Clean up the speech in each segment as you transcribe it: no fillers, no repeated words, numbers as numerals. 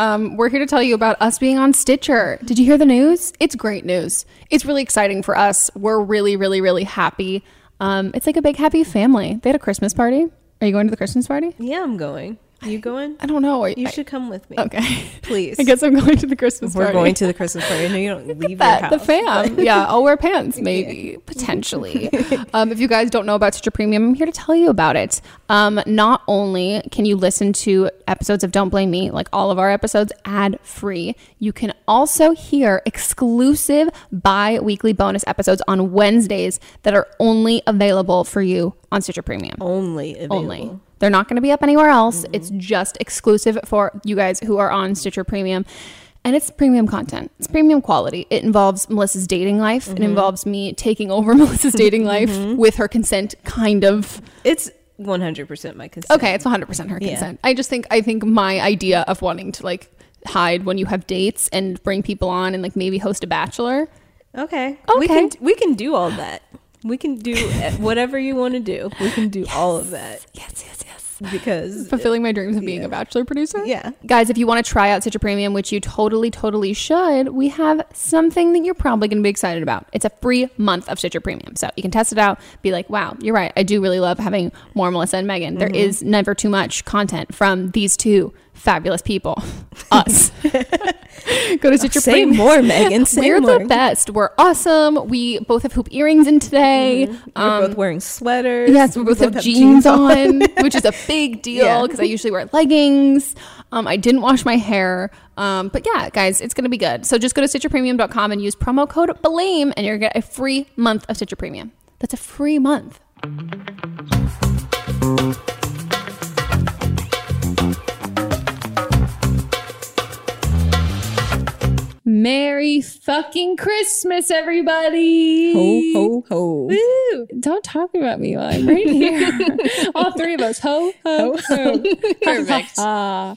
We're here to tell you about us being on Stitcher. Did you hear the news? It's great news. It's really exciting for us. We're really, really, really happy. It's like a big happy family. They had a Christmas party. Are you going to the Christmas party? Yeah, I'm going. Are you going? I don't know. You should come with me. Okay. Please. I guess I'm going to the Christmas party. We're going to the Christmas party. I know you don't leave that, your house. The fam. Yeah, I'll wear pants maybe, potentially. If you guys don't know about Stitcher Premium, I'm here to tell you about it. Not only can you listen to episodes of Don't Blame Me, like all of our episodes, ad-free, you can also hear exclusive bi-weekly bonus episodes on Wednesdays that are only available for you on Stitcher Premium. Only available. Only. They're not going to be up anywhere else. Mm-hmm. It's just exclusive for you guys who are on Stitcher Premium. And it's premium content. It's premium quality. It involves Melissa's dating life. Mm-hmm. It involves me taking over Melissa's dating life mm-hmm. with her consent, kind of. It's 100% my consent. Okay, it's 100% her consent. Yeah. I think my idea of wanting to like hide when you have dates and bring people on and like maybe host a bachelor. Okay. We can do all that. We can do whatever you want to do. We can do all of that. Yes. Because fulfilling my dreams of being a bachelor producer. Yeah. Guys, if you want to try out Stitcher Premium, which you totally, totally should, we have something that you're probably going to be excited about. It's a free month of Stitcher Premium. So you can test it out, be like, wow, you're right. I do really love having more Melissa and Megan. Mm-hmm. There is never too much content from these two fabulous people. Us. Go to Stitcher Premium. Say more, Megan. We're the best. We're awesome. We both have hoop earrings in today. Mm-hmm. We're both wearing sweaters. Yes, we both have jeans on, which is a big deal because I usually wear leggings. I didn't wash my hair. But yeah, guys, it's going to be good. So just go to StitcherPremium.com and use promo code BLAME and you're going to get a free month of Stitcher Premium. That's a free month. Merry fucking Christmas, everybody. Ho, ho, ho. Woo. Don't talk about me while I'm right here. All three of us. Ho, ho, ho. Perfect. Ha, ha,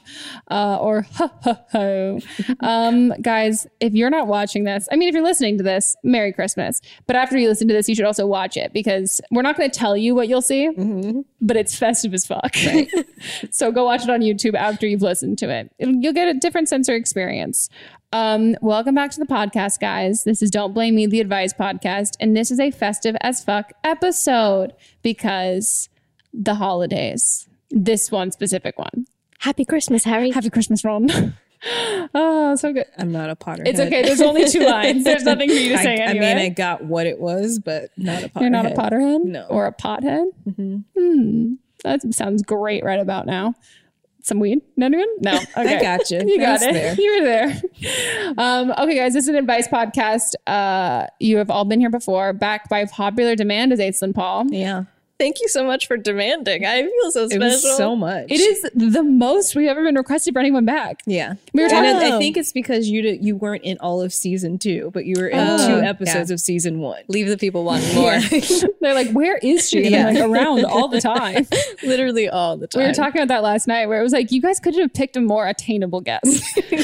ha. Or ho, ho, ho. Guys, if you're not watching this, I mean, if you're listening to this, Merry Christmas. But after you listen to this, you should also watch it because we're not going to tell you what you'll see, mm-hmm. but it's festive as fuck. Right. So go watch it on YouTube after you've listened to it. You'll get a different sensory experience. Welcome back to the podcast, guys. This is Don't Blame Me, the Advice Podcast, and this is a festive as fuck episode because the holidays. This one specific one. Happy Christmas, Harry. Happy Christmas, Ron. Oh, so good. I'm not a Potterhead. It's okay. There's only two lines. There's nothing for you to say anyway. I mean, I got what it was, but not a Potterhead. You're not a Potterhead? No. Or a Pothead? Mm-hmm. That sounds great right about now. Some weed? No. Okay. I got you. Thanks. You were there. Okay, guys, this is an advice podcast. You have all been here before. Back by popular demand is Aislinn Paul. Yeah. Thank you so much for demanding. I feel so special. It was so much. It is the most we've ever been requested for anyone back. Yeah. We were talking. I think it's because you weren't in all of season 2, but you were in 2 episodes of season 1. Leave the people wanting more. They're like, where is she? And I'm like, around all the time. Literally all the time. We were talking about that last night where it was like, you guys couldn't have picked a more attainable guest.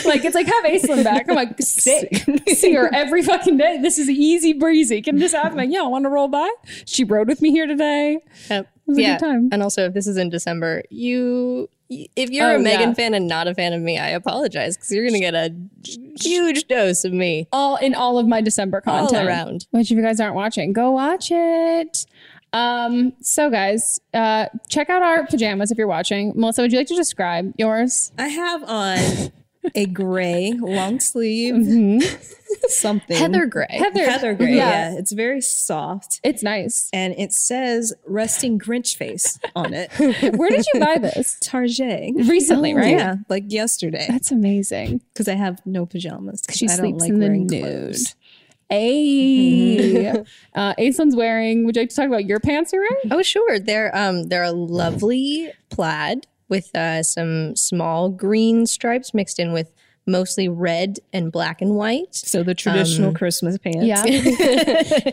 Like, it's like, have Aislinn back. I'm like, sick. See her every fucking day. This is easy breezy. Can this happen? Like, yeah, I want to roll by. She rode with me here today. Yep. It was a good time. And also, if this is in December, if you're a Megan fan and not a fan of me, I apologize because you're going to get a huge dose of me. All of my December content. All around. Which if you guys aren't watching, go watch it. So guys, check out our pajamas if you're watching. Melissa, would you like to describe yours? I have on a gray long sleeve. Mm-hmm. Something heather gray yeah. It's very soft, it's nice, and it says resting Grinch face on it. Where did you buy this? Target recently. Right? Yeah, like yesterday. That's amazing because I have no pajamas because she sleeps in the nude. Hey, Aislinn's wearing, would you like to talk about your pants you're wearing? Oh sure, they're a lovely plaid with some small green stripes mixed in with mostly red and black and white. So the traditional Christmas pants. Yeah,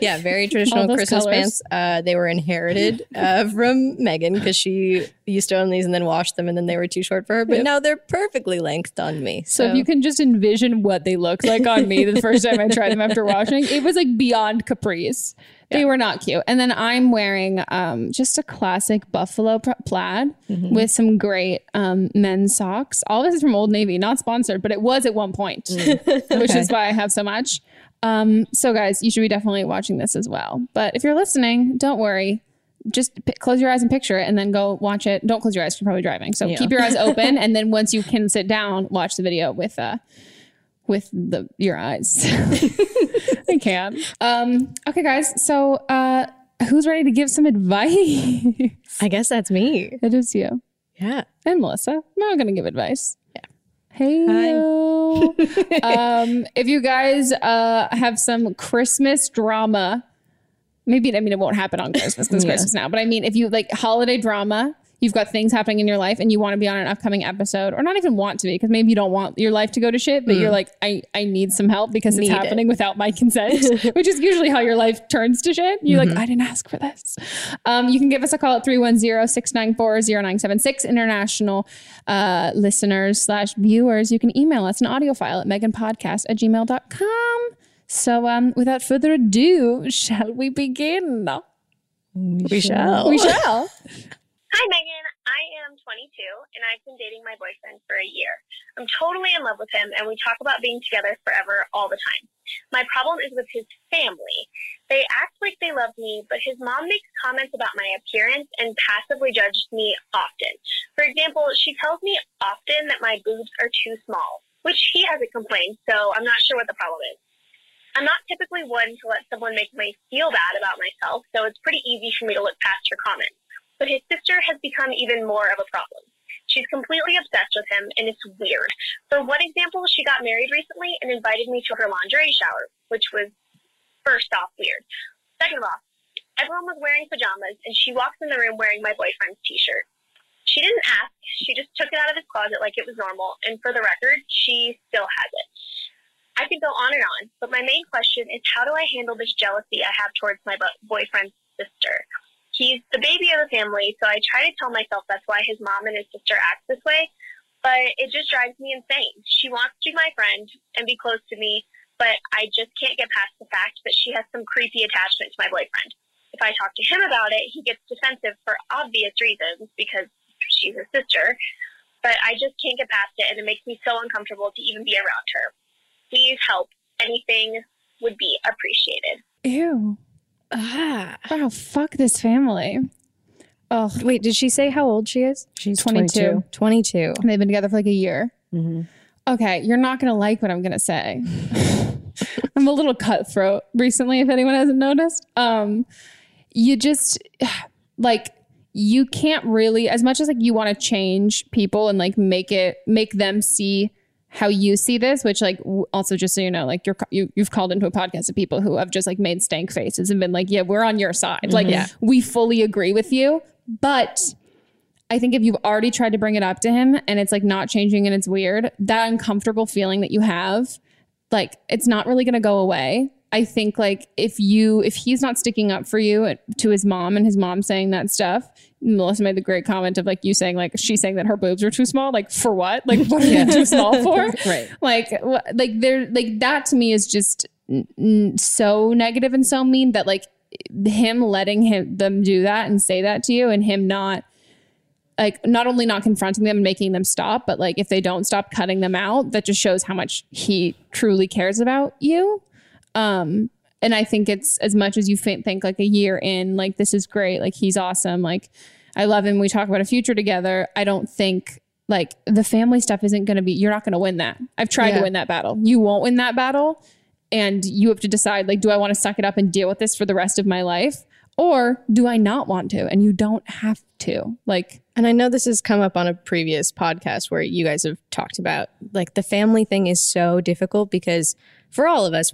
yeah, very traditional Christmas colors. Pants. They were inherited from Megan because she used to own these and then washed them and then they were too short for her. But now they're perfectly lengthed on me. So if you can just envision what they looked like on me the first time I tried them after washing, it was like beyond capris. They were not cute. And then I'm wearing just a classic buffalo plaid with some great men's socks. All this is from Old Navy, not sponsored, but it was at one point, which is why I have so much. So guys, you should be definitely watching this as well. But if you're listening, don't worry. Just close your eyes and picture it and then go watch it. Don't close your eyes. You're probably driving. So keep your eyes open. And then once you can sit down, watch the video with your eyes. I can. Okay, guys. So who's ready to give some advice? I guess that's me. It is you. Yeah. And Melissa. I'm not going to give advice. Yeah. Hey. Hi. If you guys have some Christmas drama, it won't happen on Christmas because Christmas now. But I mean, if you like holiday drama, you've got things happening in your life and you want to be on an upcoming episode, or not even want to be, because maybe you don't want your life to go to shit, but you're like, I need some help because it's happening without my consent, which is usually how your life turns to shit. You're like, I didn't ask for this. You can give us a call at 310-694-0976. International listeners / viewers, you can email us an audio file at meganpodcast@gmail.com. So without further ado, shall we begin? We shall. Hi, Megan. I am 22, and I've been dating my boyfriend for a year. I'm totally in love with him, and we talk about being together forever all the time. My problem is with his family. They act like they love me, but his mom makes comments about my appearance and passively judges me often. For example, she tells me often that my boobs are too small, which he hasn't complained, so I'm not sure what the problem is. I'm not typically one to let someone make me feel bad about myself, so it's pretty easy for me to look past her comments. But his sister has become even more of a problem. She's completely obsessed with him, and it's weird. For one example, she got married recently and invited me to her lingerie shower, which was, first off, weird. Second of all, everyone was wearing pajamas, and she walks in the room wearing my boyfriend's t-shirt. She didn't ask. She just took it out of his closet like it was normal, and for the record, she still has it. I could go on and on, but my main question is, how do I handle this jealousy I have towards my boyfriend's sister? He's the baby of the family, so I try to tell myself that's why his mom and his sister act this way, but it just drives me insane. She wants to be my friend and be close to me, but I just can't get past the fact that she has some creepy attachment to my boyfriend. If I talk to him about it, he gets defensive for obvious reasons because she's his sister, but I just can't get past it, and it makes me so uncomfortable to even be around her. Please help. Anything would be appreciated. Ew. Ah. Wow, fuck this family. Oh, wait, did she say how old she is? She's 22. 22. And they've been together for like a year. Mm-hmm. Okay, you're not going to like what I'm going to say. I'm a little cutthroat recently, if anyone hasn't noticed. You can't really, as much as like you want to change people and like make them see how you see this, which like also just so you know, like you've called into a podcast of people who have just like made stank faces and been like, yeah, we're on your side. Mm-hmm. Like, yeah, we fully agree with you. But I think if you've already tried to bring it up to him and it's like not changing and it's weird, that uncomfortable feeling that you have, like it's not really going to go away. I think like if he's not sticking up for you to his mom and his mom saying that stuff, Melissa made the great comment of like you saying like she's saying that her boobs are too small, like for what? Like what are you too small for? Right. Like they're like, that to me is just so negative and so mean that like him letting them do that and say that to you and him not like not only not confronting them and making them stop, but like if they don't stop, cutting them out, that just shows how much he truly cares about you. And I think it's as much as you think like a year in, like, this is great. Like, he's awesome. Like, I love him. We talk about a future together. I don't think like the family stuff isn't going to be, you're not going to win that. I've tried to win that battle. You won't win that battle. And you have to decide, like, do I want to suck it up and deal with this for the rest of my life? Or do I not want to? And you don't have to. Like, and I know this has come up on a previous podcast where you guys have talked about like the family thing is so difficult because for all of us,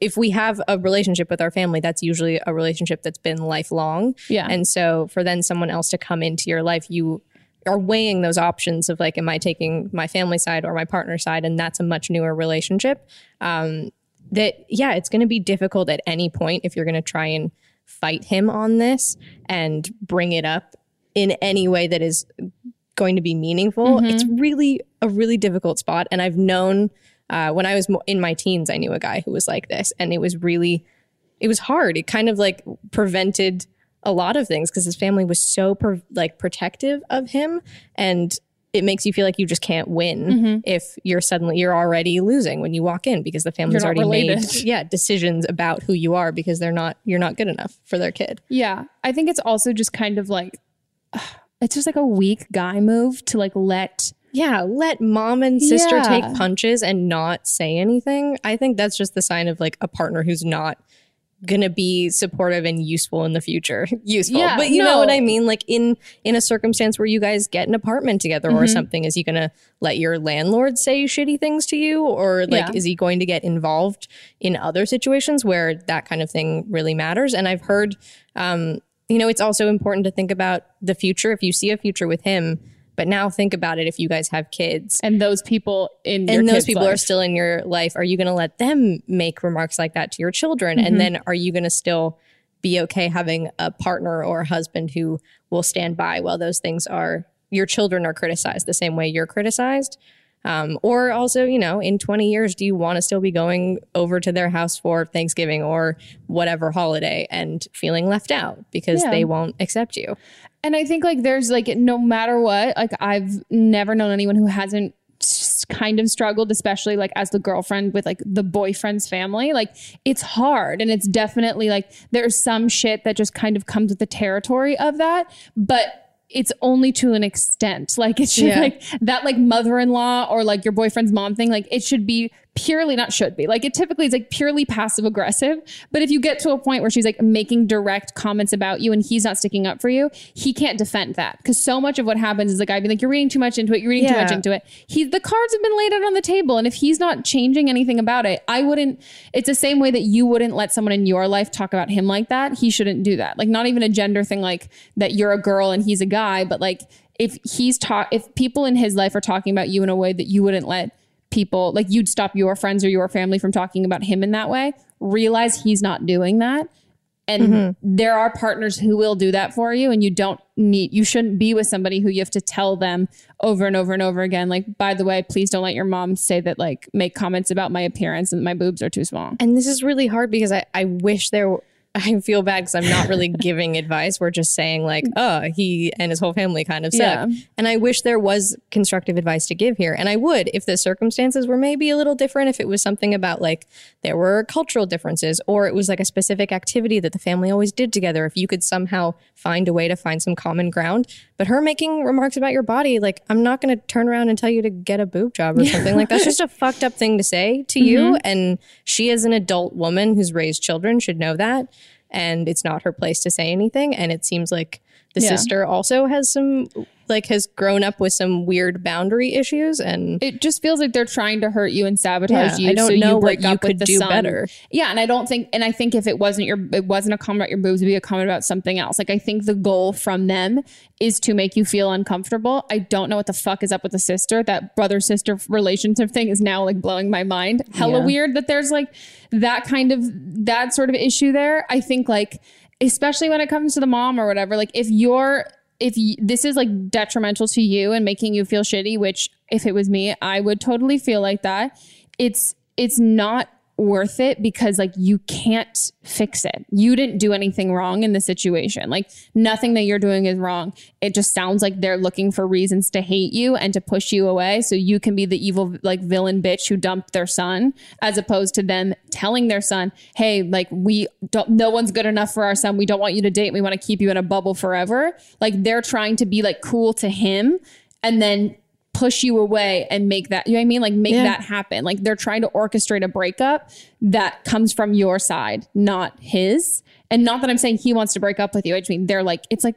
if we have a relationship with our family, that's usually a relationship that's been lifelong. Yeah. And so for then someone else to come into your life, you are weighing those options of like, am I taking my family side or my partner side? And that's a much newer relationship. It's going to be difficult at any point if you're going to try and fight him on this and bring it up in any way that is going to be meaningful. Mm-hmm. It's really a really difficult spot. And I've known when I was in my teens, I knew a guy who was like this. And it was really, it was hard. It kind of like prevented a lot of things because his family was so protective of him. And it makes you feel like you just can't win mm-hmm. if you're already losing when you walk in because the family's already made decisions about who you are because you're not good enough for their kid. Yeah. I think it's also just kind of like, it's just like a weak guy move to like let mom and sister take punches and not say anything. I think that's just the sign of like a partner who's not gonna be supportive and useful in the future. But you know what I mean? Like in a circumstance where you guys get an apartment together mm-hmm. or something, is he gonna let your landlord say shitty things to you? Or like is he going to get involved in other situations where that kind of thing really matters? And I've heard you know, it's also important to think about the future if you see a future with him. But now think about it if you guys have kids. And those people are still in your life. Are you going to let them make remarks like that to your children? Mm-hmm. And then are you going to still be okay having a partner or a husband who will stand by while those things are, your children are criticized the same way you're criticized? Or also, you know, in 20 years, do you want to still be going over to their house for Thanksgiving or whatever holiday and feeling left out because they won't accept you? And I think like there's like no matter what, like I've never known anyone who hasn't kind of struggled, especially like as the girlfriend with like the boyfriend's family. Like it's hard and it's definitely like there's some shit that just kind of comes with the territory of that. But it's only to an extent. Like it should like that like mother-in-law or like your boyfriend's mom thing. Like it should be purely, not should be, like it typically is like purely passive aggressive. But if you get to a point where she's like making direct comments about you and he's not sticking up for you, he can't defend that. Cause so much of what happens is the guy being like, you're reading too much into it. The cards have been laid out on the table. And if he's not changing anything about it, it's the same way that you wouldn't let someone in your life talk about him like that. He shouldn't do that. Like not even a gender thing, like that you're a girl and he's a guy, but like if people in his life are talking about you in a way that you wouldn't let people, like you'd stop your friends or your family from talking about him in that way, realize he's not doing that. And mm-hmm. there are partners who will do that for you. And you shouldn't be with somebody who you have to tell them over and over and over again. Like, by the way, please don't let your mom say that, like make comments about my appearance and my boobs are too small. And this is really hard because I wish I feel bad because I'm not really giving advice. We're just saying like, oh, he and his whole family kind of suck. Yeah. And I wish there was constructive advice to give here. And I would if the circumstances were maybe a little different, if it was something about like there were cultural differences or it was like a specific activity that the family always did together. If you could somehow find a way to find some common ground. But her making remarks about your body, like I'm not going to turn around and tell you to get a boob job or something. Like that's just a fucked up thing to say to mm-hmm. you. And she as an adult woman who's raised children should know that. And it's not her place to say anything. And it seems like the sister also has some, like has grown up with some weird boundary issues. And it just feels like they're trying to hurt you and sabotage you. I don't know what you could do better. Yeah. And I think if it wasn't a comment about your boobs, it'd be a comment about something else. Like I think the goal from them is to make you feel uncomfortable. I don't know what the fuck is up with the sister. That brother-sister relationship thing is now like blowing my mind. Hella weird that there's like that sort of issue there. I think like, especially when it comes to the mom or whatever, like if this is like detrimental to you and making you feel shitty, which if it was me, I would totally feel like that. It's not worth it because like you can't fix it. You didn't do anything wrong in the situation. Like nothing that you're doing is wrong. It just sounds like they're looking for reasons to hate you and to push you away so you can be the evil like villain bitch who dumped their son, as opposed to them telling their son, hey, like no one's good enough for our son. We don't want you to date. We want to keep you in a bubble forever. Like they're trying to be like cool to him and then push you away and make that, you know what I mean? Like make that happen. Like they're trying to orchestrate a breakup that comes from your side, not his. And not that I'm saying he wants to break up with you. I just mean, they're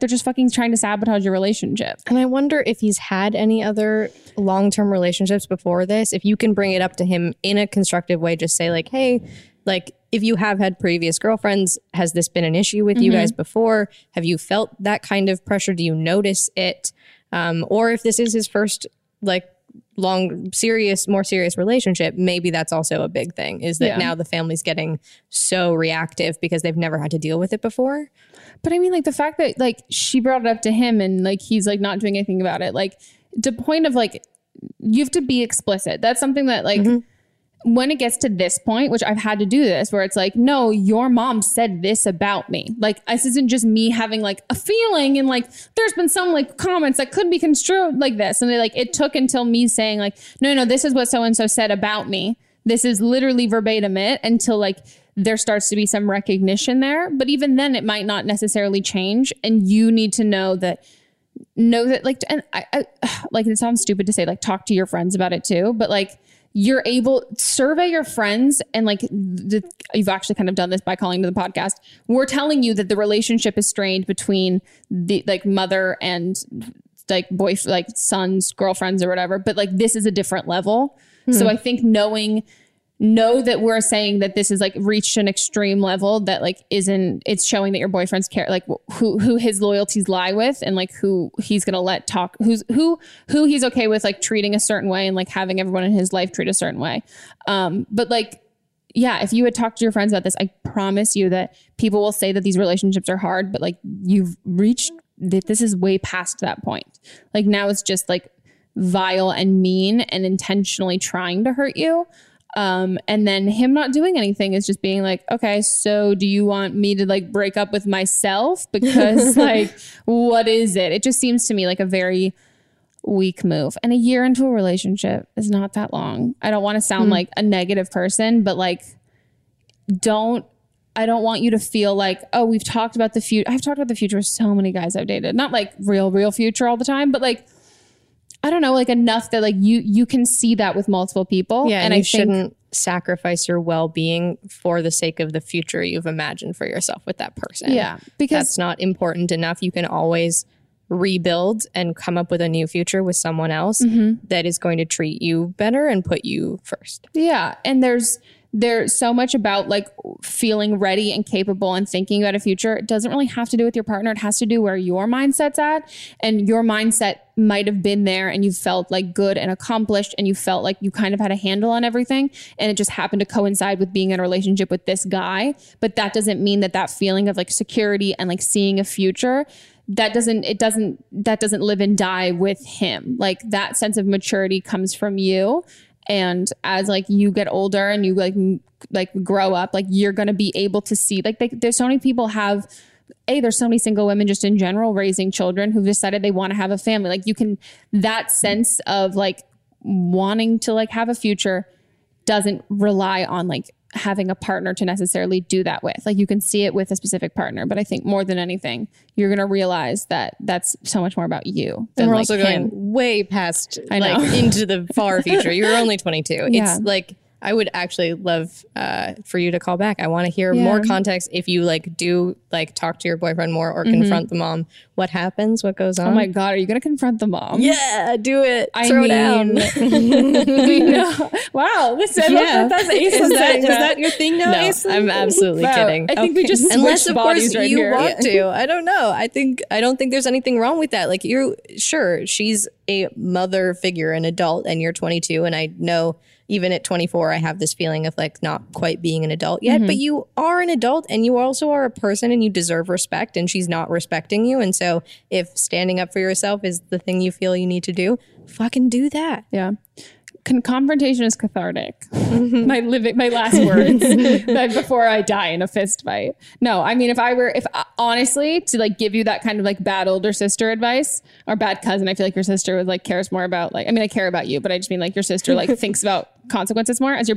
just fucking trying to sabotage your relationship. And I wonder if he's had any other long-term relationships before this. If you can bring it up to him in a constructive way, just say like, hey, like if you have had previous girlfriends, has this been an issue with mm-hmm. you guys before? Have you felt that kind of pressure? Do you notice it? Or if this is his first like long, serious, more serious relationship, maybe that's also a big thing, is that now the family's getting so reactive because they've never had to deal with it before. But I mean, like, the fact that, like, she brought it up to him and, like, he's, like, not doing anything about it. Like, the point of, like, you have to be explicit. That's something that, like, when it gets to this point, which I've had to do this, where it's like, no, your mom said this about me. Like, this isn't just me having, like, a feeling, and, like, there's been some, like, comments that could be construed like this. And they, like, it took until me saying, like, no, this is what so-and-so said about me. This is literally verbatim it, until, like, there starts to be some recognition there. But even then, it might not necessarily change. And you need to know that, like, and I like, it sounds stupid to say, like, talk to your friends about it too, but, like, you're able to survey your friends and, like, you've actually kind of done this by calling to the podcast. We're telling you that the relationship is strained between the, like, mother and, like, sons, girlfriends or whatever, but, like, this is a different level. So I think know that we're saying that this is, like, reached an extreme level that, like, isn't, it's showing that your boyfriend's care, like, who his loyalties lie with, and, like, who he's going to let talk, who he's okay with, like, treating a certain way, and, like, having everyone in his life treat a certain way. But, like, yeah, if you had talked to your friends about this, I promise you that people will say that these relationships are hard, but, like, you've reached that this is way past that point. Like, now it's just, like, vile and mean and intentionally trying to hurt you. And then him not doing anything is just being like, okay, so do you want me to, like, break up with myself? Because, like, what is it? It just seems to me like a very weak move. And a year into a relationship is not that long. I don't want to sound like a negative person, but, like, I don't want you to feel like, oh, we've talked about the future. I've talked about the future with so many guys I've dated, not, like, real future all the time, but, like, I don't know, like, enough that, like, you can see that with multiple people. Yeah, and I shouldn't sacrifice your well-being for the sake of the future you've imagined for yourself with that person. Yeah, because that's not important enough. You can always rebuild and come up with a new future with someone else that is going to treat you better and put you first. Yeah, and there's so much about, like, feeling ready and capable and thinking about a future. It doesn't really have to do with your partner. It has to do where your mindset's at, and your mindset might have been there, and you felt, like, good and accomplished, and you felt like you kind of had a handle on everything, and it just happened to coincide with being in a relationship with this guy. But that doesn't mean that feeling of, like, security and, like, seeing a future, that doesn't live and die with him. Like, that sense of maturity comes from you. And as, like, you get older and you like grow up, like, you're going to be able to see, like, there's so many people have, there's so many single women just in general raising children who've decided they want to have a family. Like, you can, that sense of, like, wanting to, like, have a future doesn't rely on, like, having a partner to necessarily do that with. Like, you can see it with a specific partner, but I think more than anything, you're going to realize that that's so much more about you. And we're also going way past, like, into the far future. You're only 22. Yeah. It's like, I would actually love for you to call back. I want to hear more context. If you, like, do, like, talk to your boyfriend more or confront the mom, what happens? What goes on? Oh my God, are you going to confront the mom? Yeah, do it. Throw down. No. Wow, listen, that's Aislinn. Is that your thing now, Aislinn? No, I'm absolutely kidding. I think we just unless of course right you here. Want to. I don't know. I don't think there's anything wrong with that. Like, you're sure she's a mother figure, an adult, and you're 22, and I know. Even at 24, I have this feeling of, like, not quite being an adult yet, but you are an adult, and you also are a person, and you deserve respect, and she's not respecting you. And so if standing up for yourself is the thing you feel you need to do, fucking do that. Yeah. Confrontation is cathartic. My last words before I die in a fist fight. No, I mean, if honestly, to, like, give you that kind of, like, bad older sister advice or bad cousin, I feel like your sister would, like, cares more about, like, I mean, I care about you, but I just mean, like, your sister, like, thinks about consequences more as your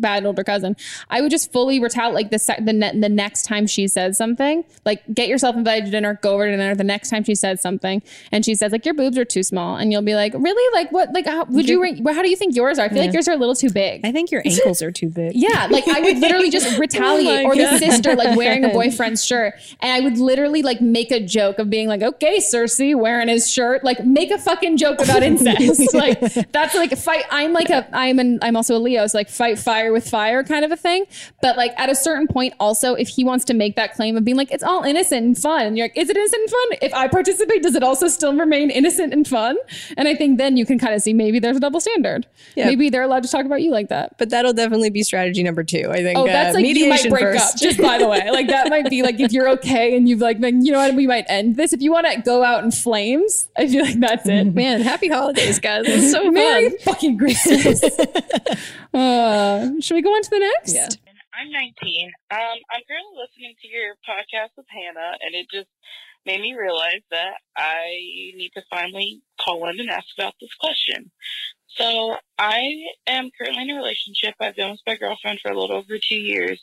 bad older cousin. I would just fully retaliate, like, the next time she says something, like, get yourself invited to dinner, go over to dinner the next time she says something, and she says, like, your boobs are too small, and you'll be like, really? Like, what? Like, how do you think yours are? I feel like yours are a little too big. I think your ankles are too big. Yeah, like, I would literally just retaliate. Oh, or God. The sister, like, wearing a boyfriend's shirt, and I would literally, like, make a joke of being like, okay, Cersei wearing his shirt, like, make a fucking joke about incest. Like, that's like a fight. I'm like a, I'm an I'm also a Leo. It's like fight fire with fire kind of a thing. But like at a certain point also, if he wants to make that claim of being like, it's all innocent and fun. And you're like, is it innocent and fun? If I participate, does it also still remain innocent and fun? And I think then you can kind of see maybe there's a double standard. Yeah. Maybe they're allowed to talk about you like that. But that'll definitely be strategy number 2. I think. Oh, that's like you might break first. Up, just by the way. Like that might be like if you're okay and you've like, you know what, we might end this. If you want to go out in flames, I feel like that's it. Man, happy holidays, guys. It's so Merry fun. Fucking Christmas. Should we go on to the next? Yeah. I'm 19. I'm currently listening to your podcast with Hannah, and it just made me realize that I need to finally call in and ask about this question. So I am currently in a relationship. I've been with my girlfriend for a little over 2 years.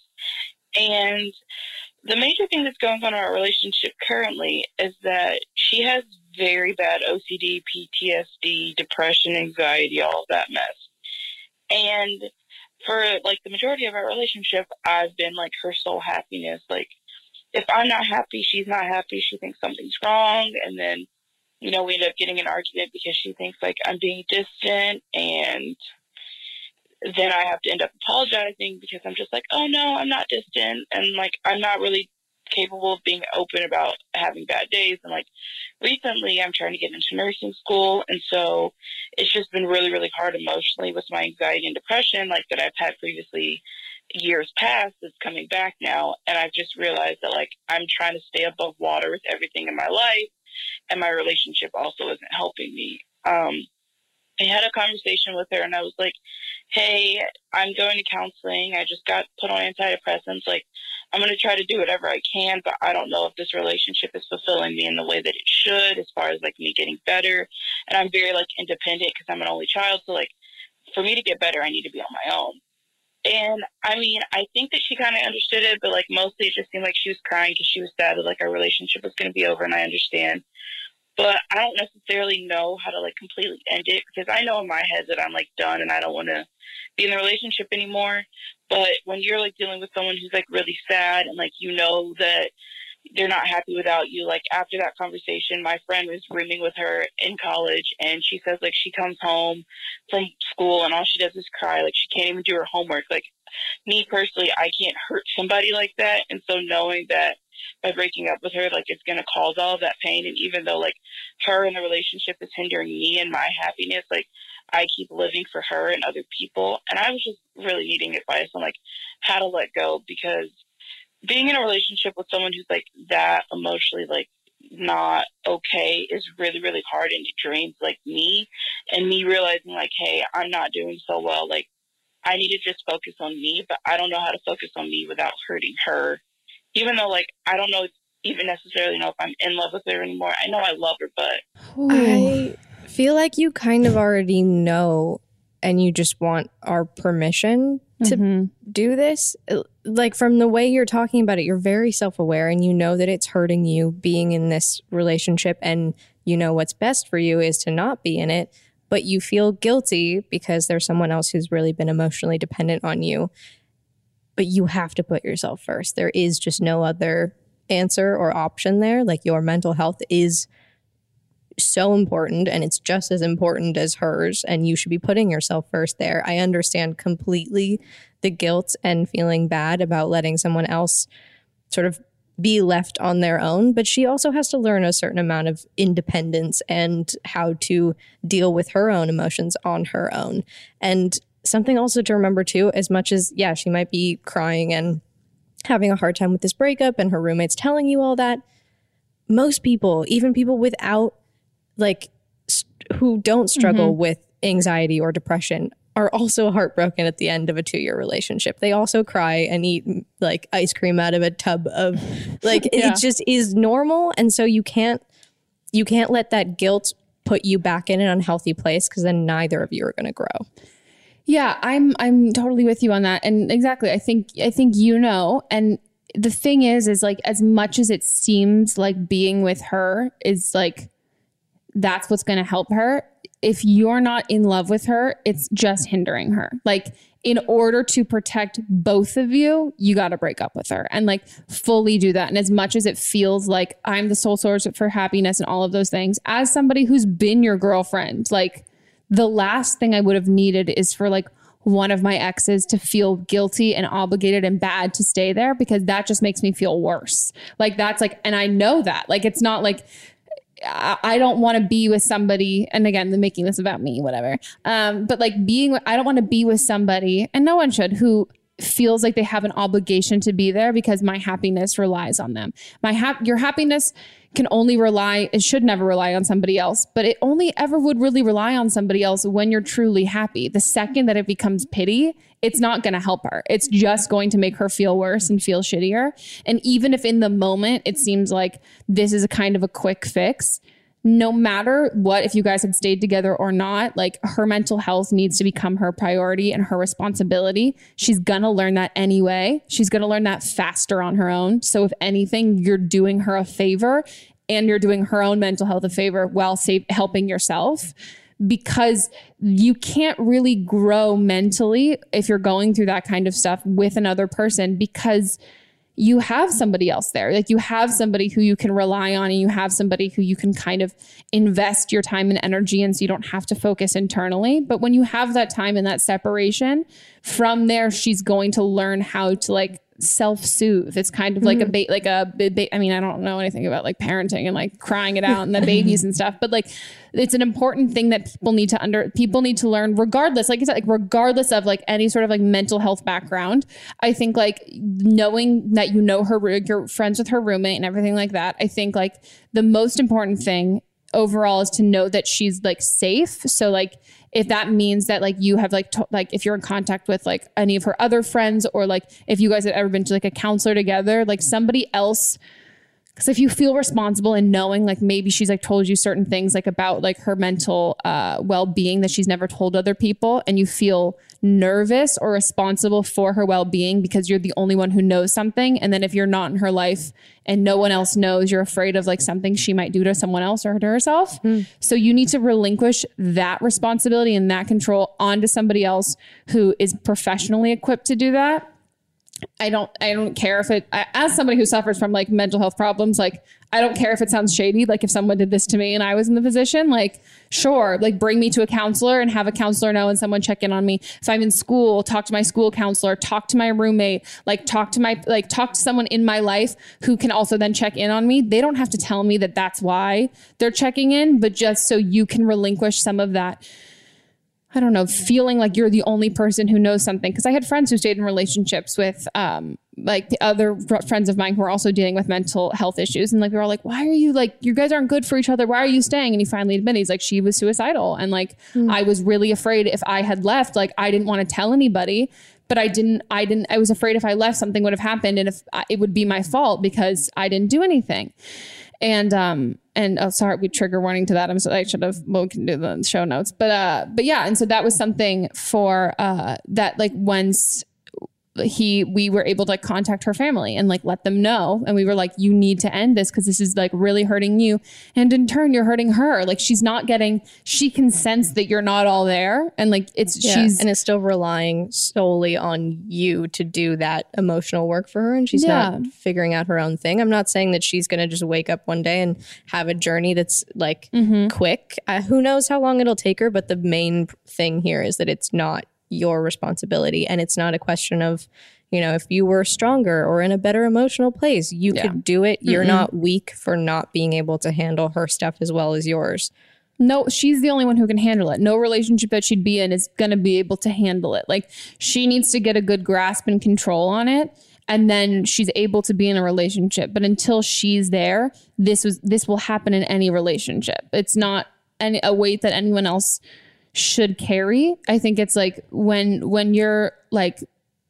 And the major thing that's going on in our relationship currently is that she has very bad OCD, PTSD, depression, anxiety, all of that mess. And for like the majority of our relationship, I've been like her sole happiness. Like if I'm not happy, she's not happy. She thinks something's wrong. And then, you know, we end up getting an argument because she thinks like I'm being distant, and then I have to end up apologizing because I'm just like, oh no, I'm not distant. And like, I'm not really capable of being open about having bad days. And like recently I'm trying to get into nursing school. And so it's just been really, really hard emotionally with my anxiety and depression, like that I've had previously years past is coming back now. And I've just realized that like, I'm trying to stay above water with everything in my life. And my relationship also isn't helping me. I had a conversation with her and I was like, hey, I'm going to counseling. I just got put on antidepressants. Like, I'm going to try to do whatever I can, but I don't know if this relationship is fulfilling me in the way that it should, as far as like me getting better. And I'm very like independent because I'm an only child. So like for me to get better, I need to be on my own. And I mean, I think that she kind of understood it, but like mostly it just seemed like she was crying because she was sad that like our relationship was going to be over. And I understand, but I don't necessarily know how to like completely end it, because I know in my head that I'm like done and I don't want to be in the relationship anymore. But when you're like dealing with someone who's like really sad and like, you know, that they're not happy without you, like after that conversation, my friend was rooming with her in college, and she says like she comes home from school and all she does is cry. Like she can't even do her homework. Like me personally, I can't hurt somebody like that. And so knowing that by breaking up with her, like it's going to cause all of that pain. And even though like her and the relationship is hindering me and my happiness, like I keep living for her and other people. And I was just really needing advice on like how to let go, because being in a relationship with someone who's like that emotionally, like not okay is really, really hard. And it drains like me, and me realizing like, hey, I'm not doing so well. Like I need to just focus on me, but I don't know how to focus on me without hurting her. Even though like, I don't know, even necessarily know if I'm in love with her anymore. I know I love her, but I feel like you kind of already know, and you just want our permission to do this. Like from the way you're talking about it, you're very self-aware, and you know that it's hurting you being in this relationship, and you know what's best for you is to not be in it, but you feel guilty because there's someone else who's really been emotionally dependent on you. But you have to put yourself first. There is just no other answer or option there. Like your mental health is so important, and it's just as important as hers, and you should be putting yourself first there. I understand completely the guilt and feeling bad about letting someone else sort of be left on their own, but she also has to learn a certain amount of independence and how to deal with her own emotions on her own. And something also to remember too, as much as, yeah, she might be crying and having a hard time with this breakup and her roommate's telling you all that, most people, even people without like who don't struggle with anxiety or depression, are also heartbroken at the end of a 2-year relationship. They also cry and eat like ice cream out of a tub of like, it just is normal. And so you can't let that guilt put you back in an unhealthy place, because then neither of you are going to grow. Yeah, I'm totally with you on that. And exactly, I think, you know, and the thing is like, as much as it seems like being with her is like, that's what's going to help her, if you're not in love with her, it's just hindering her. Like in order to protect both of you, you got to break up with her and like fully do that. And as much as it feels like I'm the sole source for happiness and all of those things, as somebody who's been your girlfriend, like the last thing I would have needed is for like one of my exes to feel guilty and obligated and bad to stay there, because that just makes me feel worse. Like that's like, and I know that, like, it's not like I don't want to be with somebody. And again, they're making this about me, whatever. But like I don't want to be with somebody, and no one should, who feels like they have an obligation to be there because my happiness relies on them. Your happiness can only rely, it should never rely on somebody else, but it only ever would really rely on somebody else when you're truly happy. The second that it becomes pity, it's not going to help her. It's just going to make her feel worse and feel shittier. And even if in the moment it seems like this is a kind of a quick fix, no matter what, if you guys had stayed together or not, like her mental health needs to become her priority and her responsibility. She's gonna learn that anyway. She's gonna learn that faster on her own. So if anything, you're doing her a favor and you're doing her own mental health a favor while helping yourself, because you can't really grow mentally if you're going through that kind of stuff with another person, because you have somebody else there. Like you have somebody who you can rely on, and you have somebody who you can kind of invest your time and energy in, so you don't have to focus internally. But when you have that time and that separation from there, she's going to learn how to like self-soothe. It's kind of like I mean, I don't know anything about like parenting and like crying it out and the babies and stuff, but like it's an important thing that people need to learn, regardless, like I said, like regardless of like any sort of like mental health background. I think like knowing that you know her, you're friends with her roommate and everything like that, I think like the most important thing overall is to know that she's like safe. So like if that means that like you have like if you're in contact with like any of her other friends, or like if you guys have ever been to like a counselor together, like somebody else, because if you feel responsible in knowing like maybe she's like told you certain things like about like her mental well-being that she's never told other people, and you feel nervous or responsible for her well-being because you're the only one who knows something. And then if you're not in her life and no one else knows, you're afraid of like something she might do to someone else or to herself. So you need to relinquish that responsibility and that control onto somebody else who is professionally equipped to do that. I don't care if it, as somebody who suffers from like mental health problems, like I don't care if it sounds shady. Like if someone did this to me and I was in the position, like sure, like bring me to a counselor and have a counselor know and someone check in on me. If I'm in school, talk to my school counselor, talk to my roommate, like talk to someone in my life who can also then check in on me. They don't have to tell me that that's why they're checking in, but just so you can relinquish some of that, I don't know, feeling like you're the only person who knows something. Because I had friends who stayed in relationships with like the other friends of mine who were also dealing with mental health issues. And like, we were all like, why are you like, you guys aren't good for each other. Why are you staying? And he finally admitted, he's like, she was suicidal. And like, I was really afraid if I had left, like, I didn't want to tell anybody, but I was afraid if I left, something would have happened. And it would be my fault because I didn't do anything. And oh, sorry, we trigger warning to that. I should have, well, we can do the show notes, but yeah. And so that was something for, that like once we were able to like contact her family and like let them know. And we were like, you need to end this, because this is like really hurting you. And in turn, you're hurting her. Like she can sense that you're not all there. And like, and it's still relying solely on you to do that emotional work for her. And she's not figuring out her own thing. I'm not saying that she's going to just wake up one day and have a journey that's like quick. Who knows how long it'll take her. But the main thing here is that it's not your responsibility, and it's not a question of, you know, if you were stronger or in a better emotional place, you could do it. You're not weak for not being able to handle her stuff as well as yours. No, she's the only one who can handle it. No relationship that she'd be in is going to be able to handle it. Like she needs to get a good grasp and control on it, and then she's able to be in a relationship. But until she's there, this will happen in any relationship. It's not a weight that anyone else should carry. I think it's like when you're like,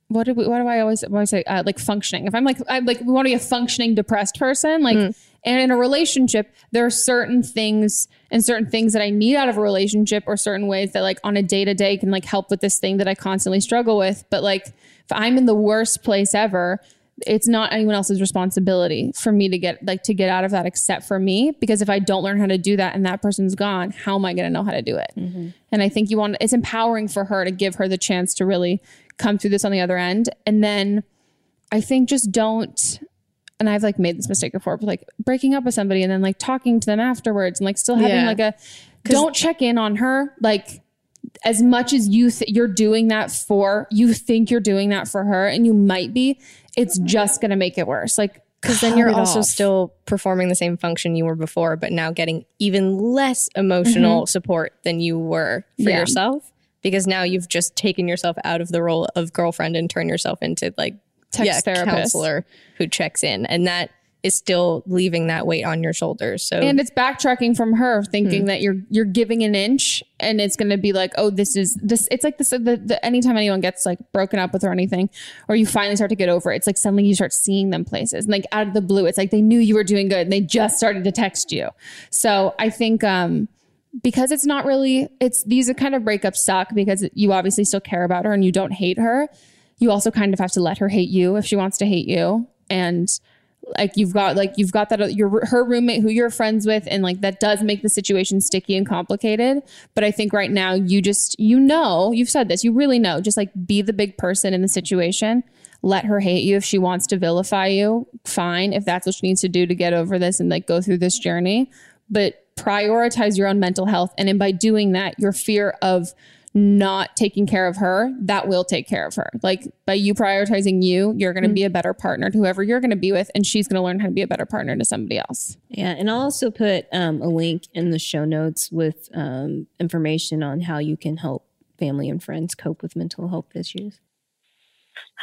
what do I always say? Like functioning. If I'm like, we want to be a functioning depressed person, like, and in a relationship, there are certain things and certain things that I need out of a relationship, or certain ways that like on a day-to-day can like help with this thing that I constantly struggle with. But like, if I'm in the worst place ever, it's not anyone else's responsibility for me to get out of that, except for me. Because if I don't learn how to do that and that person's gone, how am I going to know how to do it? And I think it's empowering for her to give her the chance to really come through this on the other end. And then I think just don't, and I've like made this mistake before, but like breaking up with somebody and then like talking to them afterwards and like still having like don't check in on her. Like as much as you're doing that for, you think you're doing that for her, and you might be, it's just going to make it worse. Like, because then you're also still performing the same function you were before, but now getting even less emotional support than you were for yourself, because now you've just taken yourself out of the role of girlfriend and turned yourself into like therapist, counselor who checks in. And that is still leaving that weight on your shoulders. So, and it's backtracking from her, thinking that you're giving an inch, and it's going to be like, oh, this is this. It's like this. Anytime anyone gets like broken up with or anything, or you finally start to get over it, it's like suddenly you start seeing them places, and like out of the blue, it's like they knew you were doing good and they just started to text you. So I think because it's not really, it's these kind of breakups suck because you obviously still care about her and you don't hate her. You also kind of have to let her hate you if she wants to hate you, and you've got that her roommate who you're friends with, and like that does make the situation sticky and complicated. But I think right now you've said this, you really know, just like be the big person in the situation. Let her hate you. If she wants to vilify you, fine. If that's what she needs to do to get over this and like go through this journey, but prioritize your own mental health. And then by doing that, your fear of not taking care of her, that will take care of her. Like by you prioritizing you, you're going to be a better partner to whoever you're going to be with, and she's going to learn how to be a better partner to somebody else. Yeah. And I'll also put a link in the show notes with information on how you can help family and friends cope with mental health issues.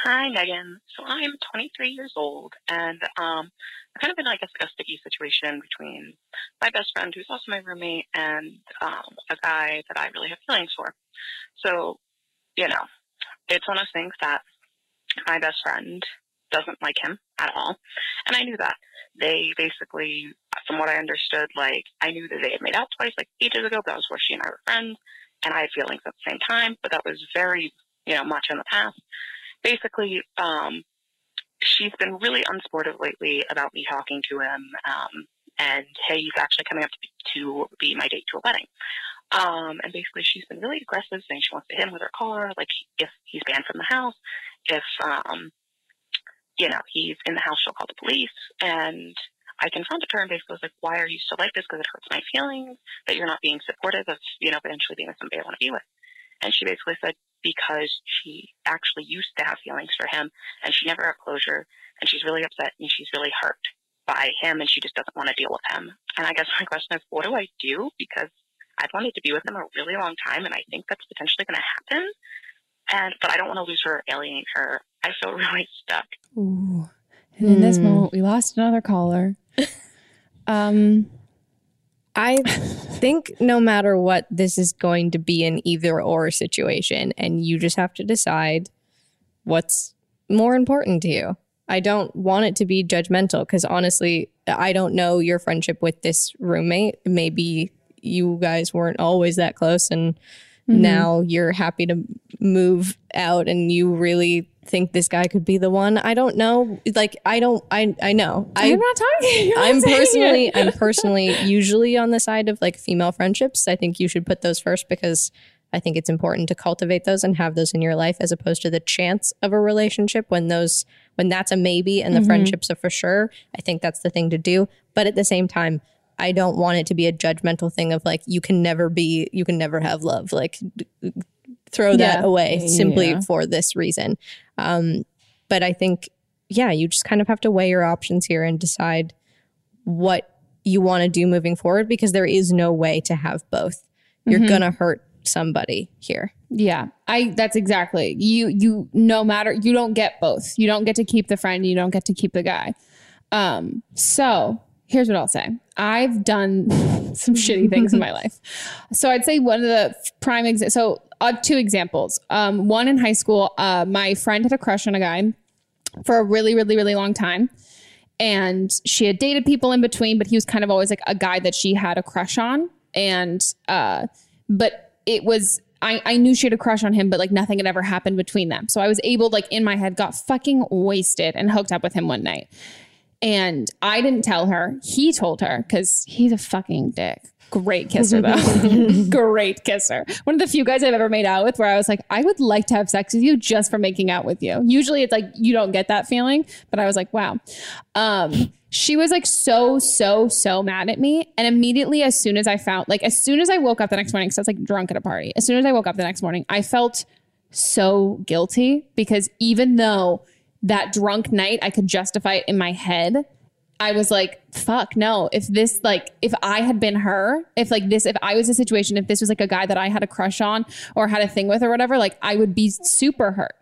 Hi, Megan. So I'm 23 years old, and I've kind of been, I guess, like a sticky situation between my best friend, who's also my roommate, and a guy that I really have feelings for. So, you know, it's one of those things that my best friend doesn't like him at all, and I knew that. They basically, from what I understood, like, I knew that they had made out twice, like, ages ago, but that was where she and I were friends, and I had feelings at the same time, but that was very, you know, much in the past. Basically, she's been really unsportive lately about me talking to him, and hey, he's actually coming up to be my date to a wedding. And basically, she's been really aggressive, saying she wants to hit him with her car, like if he's banned from the house, if you know, he's in the house, she'll call the police. And I confronted her and basically was like, "Why are you still like this? Because it hurts my feelings that you're not being supportive of, you know, potentially being with somebody I want to be with." And she basically said, because she actually used to have feelings for him and she never had closure, and she's really upset and she's really hurt by him, and she just doesn't want to deal with him. And I guess my question is, what do I do? Because I've wanted to be with him a really long time, and I think that's potentially going to happen. But I don't want to lose her or alienate her. I feel really stuck. Ooh. And in this moment, we lost another caller. I think no matter what, this is going to be an either or situation, and you just have to decide what's more important to you. I don't want it to be judgmental, because honestly, I don't know your friendship with this roommate. Maybe you guys weren't always that close, and now you're happy to move out and you really think this guy could be the one. I don't know. Like, I know. I'm not talking. I'm personally usually on the side of like female friendships. I think you should put those first, because I think it's important to cultivate those and have those in your life, as opposed to the chance of a relationship when that's a maybe and the friendships are for sure. I think that's the thing to do. But at the same time, I don't want it to be a judgmental thing of like, you can never have love. Like, throw that away simply for this reason. But I think, you just kind of have to weigh your options here and decide what you want to do moving forward, because there is no way to have both. You're going to hurt somebody here. Yeah, that's exactly. You no matter, you don't get both. You don't get to keep the friend. You don't get to keep the guy. So here's what I'll say. I've done some shitty things in my life. So I'd say one of the prime examples. So two examples. One, in high school, my friend had a crush on a guy for a really, really, really long time. And she had dated people in between, but he was kind of always like a guy that she had a crush on. And but it was, I knew she had a crush on him, but like nothing had ever happened between them. So I was able, like in my head, got fucking wasted and hooked up with him one night. And I didn't tell her. He told her, because he's a fucking dick. Great kisser, though. Great kisser. One of the few guys I've ever made out with where I was like, I would like to have sex with you just for making out with you. Usually it's like, you don't get that feeling. But I was like, wow. She was like so mad at me. And immediately, as soon as I found, like, as soon as I woke up the next morning, because I was like drunk at a party. As soon as I woke up the next morning, I felt so guilty because even though that drunk night, I could justify it in my head. I was like, fuck no. If this, like, if I had been her, if like this, if I was a situation, if this was like a guy that I had a crush on or had a thing with or whatever, like I would be super hurt.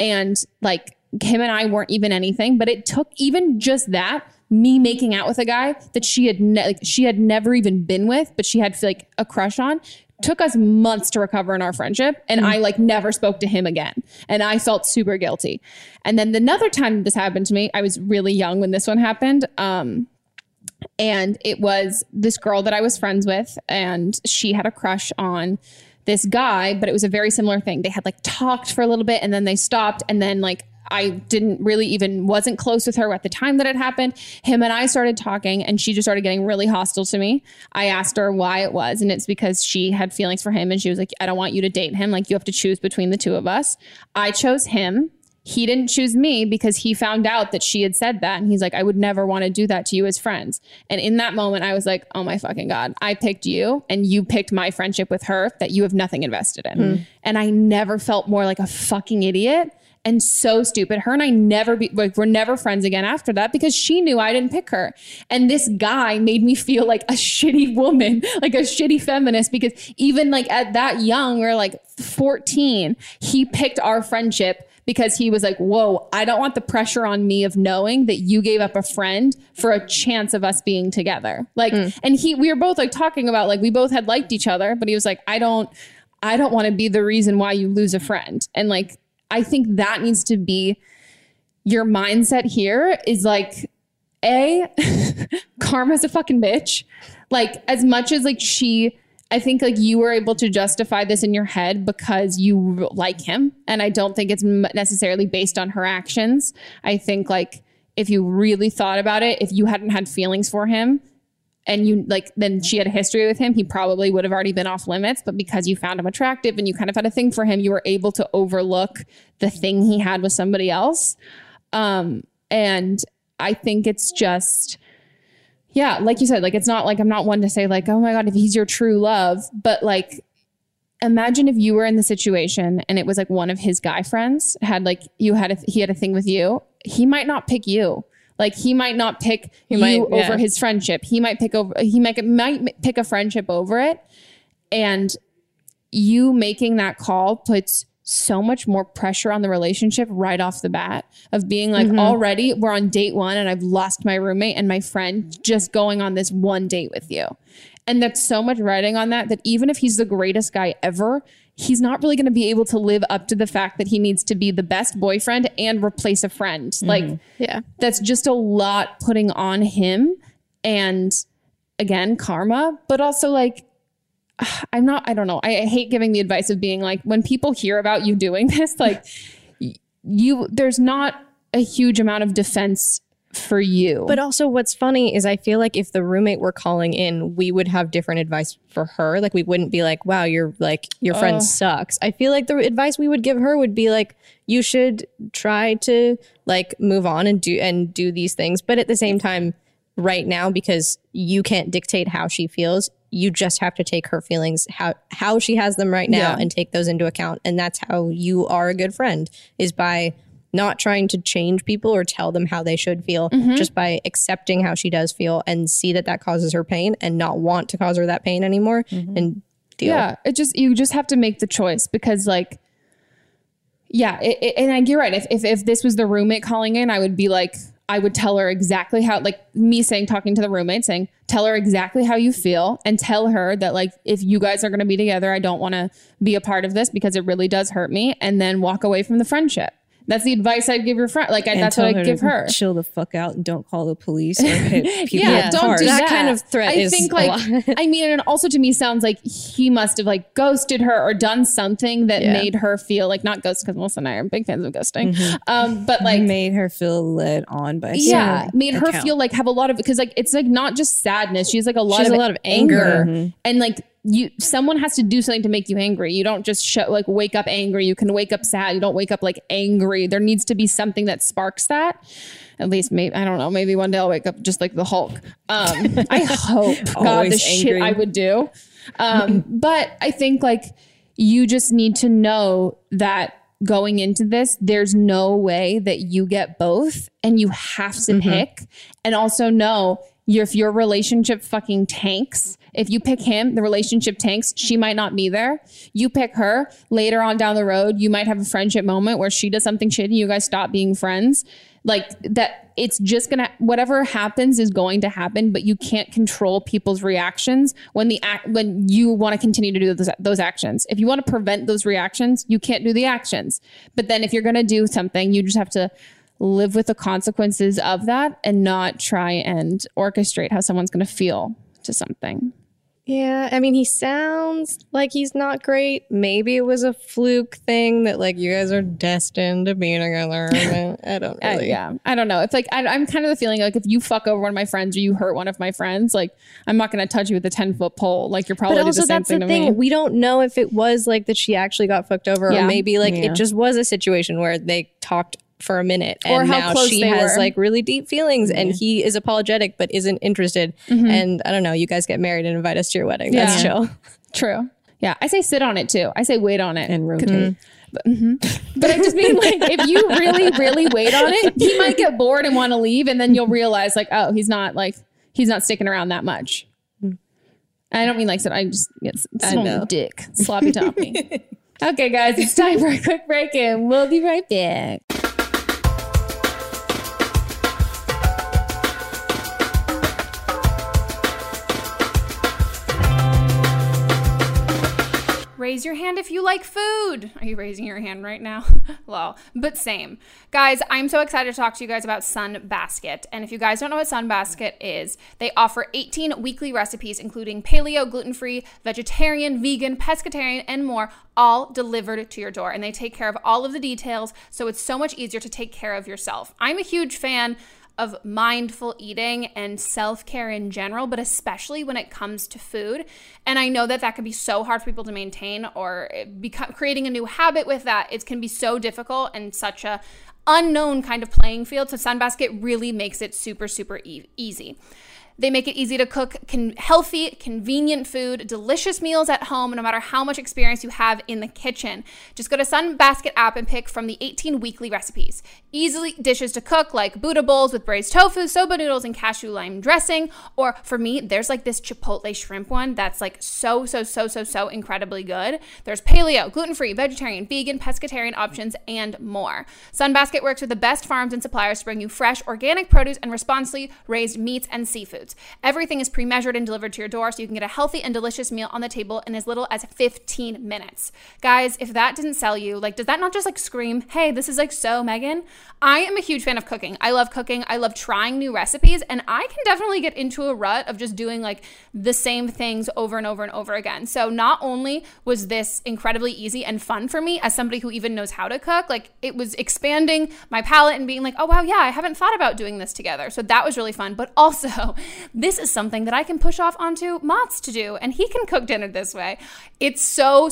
And like him and I weren't even anything, but it took even just that, me making out with a guy that she had never even been with, but she had like a crush on, took us months to recover in our friendship. And I like never spoke to him again. And I felt super guilty. And then another time this happened to me, I was really young when this one happened. And it was this girl that I was friends with, and she had a crush on this guy, but it was a very similar thing. They had like talked for a little bit and then they stopped. And then like, I didn't really even wasn't close with her at the time that it happened. Him and I started talking and she just started getting really hostile to me. I asked her why it was. And it's because she had feelings for him. And she was like, I don't want you to date him. Like you have to choose between the two of us. I chose him. He didn't choose me because he found out that she had said that. And he's like, I would never want to do that to you as friends. And in that moment, I was like, oh my fucking God, I picked you and you picked my friendship with her that you have nothing invested in. And I never felt more like a fucking idiot. And so stupid. Her and I were never friends again after that because she knew I didn't pick her. And this guy made me feel like a shitty woman, like a shitty feminist, because even like at that young, we were like 14, he picked our friendship because he was like, whoa, I don't want the pressure on me of knowing that you gave up a friend for a chance of us being together. Like, and we were both like talking about like, we both had liked each other, but he was like, I don't want to be the reason why you lose a friend. And like, I think that needs to be your mindset here is like, A, karma's a fucking bitch. Like as much as like I think like you were able to justify this in your head because you like him. And I don't think it's necessarily based on her actions. I think like if you really thought about it, if you hadn't had feelings for him, and you like, then she had a history with him, he probably would have already been off limits, but because you found him attractive and you kind of had a thing for him, you were able to overlook the thing he had with somebody else. And I think it's just, yeah, like you said, like, it's not like, I'm not one to say like, oh my God, if he's your true love, but like, imagine if you were in the situation and it was like one of his guy friends had like, he had a thing with you, he might not pick you. Like he might not pick you over his friendship. He might pick pick a friendship over it. And you making that call puts so much more pressure on the relationship right off the bat of being like, already we're on date one and I've lost my roommate and my friend just going on this one date with you. And that's so much riding on that even if he's the greatest guy ever, he's not really going to be able to live up to the fact that he needs to be the best boyfriend and replace a friend. Like, that's just a lot putting on him. And again, karma, but also like, I don't know. I hate giving the advice of being like, when people hear about you doing this, like there's not a huge amount of defense for you. But also what's funny is I feel like if the roommate were calling in, we would have different advice for her. Like we wouldn't be like, wow, you're like, your friend sucks. I feel like the advice we would give her would be like, you should try to like move on and do these things. But at the same time right now, because you can't dictate how she feels, you just have to take her feelings, how she has them right now and take those into account. And that's how you are a good friend, is by not trying to change people or tell them how they should feel, just by accepting how she does feel and see that causes her pain and not want to cause her that pain anymore and deal. Yeah, you just have to make the choice because like, yeah, and you're right. If this was the roommate calling in, I would be like, I would tell her exactly how, like me saying, talking to the roommate saying, tell her exactly how you feel and tell her that like, if you guys are going to be together, I don't want to be a part of this because it really does hurt me, and then walk away from the friendship. That's the advice I'd give your friend. Like, that's what I'd give her. Chill the fuck out and don't call the police or hit people. Don't do that kind of threat. I mean, and also to me sounds like he must have like ghosted her or done something that made her feel like, not ghost, because Melissa and I are big fans of ghosting, but like made her feel led on by made her feel like have a lot of, because like it's like not just sadness. She's like a lot of anger, and like someone has to do something to make you angry. You don't just wake up angry. You can wake up sad. You don't wake up like angry. There needs to be something that sparks that. At least maybe, I don't know, maybe one day I'll wake up just like the Hulk. I hope God, the shit I would do. But I think like you just need to know that going into this, there's no way that you get both and you have to pick. And also know if your relationship fucking tanks, if you pick him, the relationship tanks, she might not be there. You pick her, later on down the road, you might have a friendship moment where she does something shitty, you guys stop being friends. Like that, it's just gonna, whatever happens is going to happen, but you can't control people's reactions when you want to continue to do those actions. If you want to prevent those reactions, you can't do the actions. But then if you're gonna do something, you just have to live with the consequences of that and not try and orchestrate how someone's gonna feel to something. Yeah, I mean, he sounds like he's not great. Maybe it was a fluke thing that like you guys are destined to be together. I don't really. I don't know. If like I'm kind of the feeling like if you fuck over one of my friends or you hurt one of my friends, like I'm not going to touch you with a 10-foot pole. Like you're probably do the same thing to me. But also that's the thing. We don't know if it was like that she actually got fucked over, or maybe like it just was a situation where they talked for a minute and or how now close she has like really deep feelings and he is apologetic but isn't interested and I don't know, you guys get married and invite us to your wedding. That's chill. True. Yeah, I say sit on it too. I say wait on it and rotate. But I just mean like if you really wait on it, he might get bored and want to leave, and then you'll realize like, oh, he's not sticking around that much. I don't mean like so. I just dick sloppy toppy. Okay guys, it's time for a quick break and we'll be right back. Raise your hand if you like food. Are you raising your hand right now? Lol. But same. Guys, I'm so excited to talk to you guys about Sun Basket. And if you guys don't know what Sun Basket is, they offer 18 weekly recipes, including paleo, gluten-free, vegetarian, vegan, pescatarian, and more, all delivered to your door. And they take care of all of the details, so it's so much easier to take care of yourself. I'm a huge fan of mindful eating and self-care in general, but especially when it comes to food. And I know that can be so hard for people to maintain, or creating a new habit with that, it can be so difficult and such a unknown kind of playing field. So Sun Basket really makes it super, super easy. They make it easy to cook healthy, convenient food, delicious meals at home, no matter how much experience you have in the kitchen. Just go to Sun Basket app and pick from the 18 weekly recipes. Easily dishes to cook like Buddha bowls with braised tofu, soba noodles, and cashew lime dressing. Or for me, there's like this chipotle shrimp one that's like so incredibly good. There's paleo, gluten-free, vegetarian, vegan, pescatarian options, and more. Sun Basket works with the best farms and suppliers to bring you fresh, organic produce and responsibly raised meats and seafood. Everything is pre-measured and delivered to your door, so you can get a healthy and delicious meal on the table in as little as 15 minutes. Guys, if that didn't sell you, like, does that not just like scream, hey, this is like so Megan? I am a huge fan of cooking. I love cooking. I love trying new recipes, and I can definitely get into a rut of just doing like the same things over and over and over again. So not only was this incredibly easy and fun for me as somebody who even knows how to cook, like it was expanding my palate and being like, oh wow, yeah, I haven't thought about doing this together. So that was really fun, but also this is something that I can push off onto Mott's to do, and he can cook dinner this way. It's so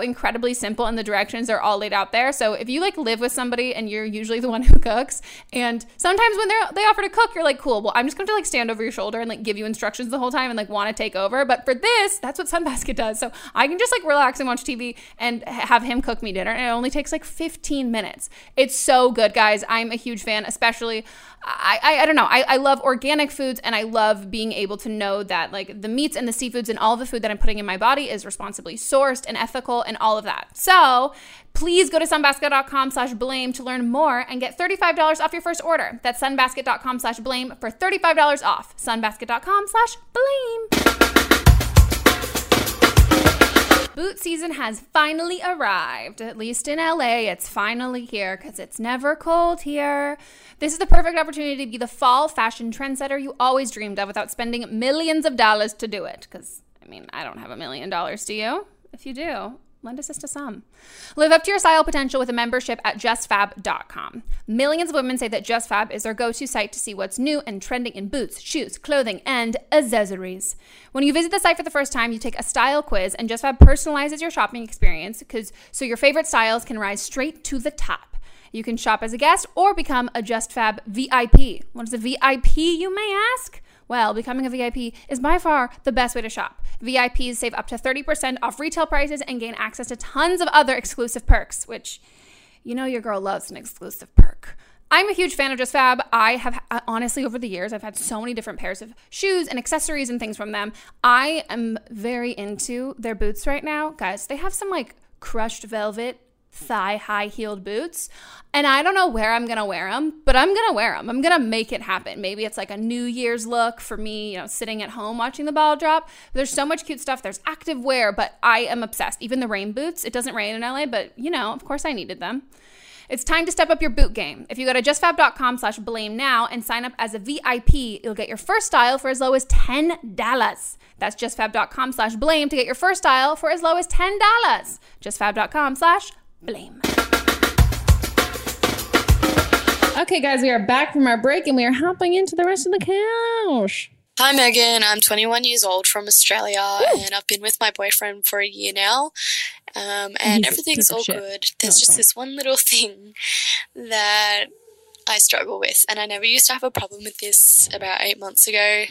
incredibly simple, and the directions are all laid out there. So if you like live with somebody and you're usually the one who cooks, and sometimes when they offer to cook, you're like, cool, well, I'm just going to like stand over your shoulder and like give you instructions the whole time and like want to take over. But for this, that's what Sun Basket does. So I can just like relax and watch TV and have him cook me dinner, and it only takes like 15 minutes. It's so good, guys. I'm a huge fan, especially I don't know. I love organic foods, and I love being able to know that like the meats and the seafoods and all the food that I'm putting in my body is responsibly sourced and ethical and all of that. So please go to sunbasket.com/blame to learn more and get $35 off your first order. That's sunbasket.com/blame for $35 off. Sunbasket.com/blame. Boot season has finally arrived, at least in LA. It's finally here because it's never cold here. This is the perfect opportunity to be the fall fashion trendsetter you always dreamed of without spending millions of dollars to do it. Because, I mean, I don't have $1 million, do you? If you do, Lend a sister some. Live up to your style potential with a membership at JustFab.com. Millions of women say that JustFab is their go-to site to see what's new and trending in boots, shoes, clothing, and accessories. When you visit the site for the first time, you take a style quiz, and JustFab personalizes your shopping experience so your favorite styles can rise straight to the top. You can shop as a guest or become a JustFab VIP. What is a VIP, you may ask? Well, becoming a VIP is by far the best way to shop. VIPs save up to 30% off retail prices and gain access to tons of other exclusive perks, which, you know, your girl loves an exclusive perk. I'm a huge fan of JustFab. I have, honestly, over the years, I've had so many different pairs of shoes and accessories and things from them. I am very into their boots right now. Guys, they have some, like, crushed velvet thigh-high heeled boots, and I don't know where I'm gonna wear them, but I'm gonna wear them. I'm gonna make it happen. Maybe it's like a New Year's look for me, you know, sitting at home watching the ball drop. There's so much cute stuff. There's active wear, but I am obsessed. Even the rain boots. It doesn't rain in LA, but, you know, of course I needed them. It's time to step up your boot game. If you go to justfab.com/blame now and sign up as a VIP, you'll get your first style for as low as $10. That's justfab.com/blame to get your first style for as low as $10. justfab.com/blame. Okay, guys, we are back from our break and we are hopping into the rest of the couch. Hi, Megan. I'm 21 years old from Australia. Ooh. And I've been with my boyfriend for a year now. And everything's all good. There's just this one little thing that I struggle with. And I never used to have a problem with this about eight months ago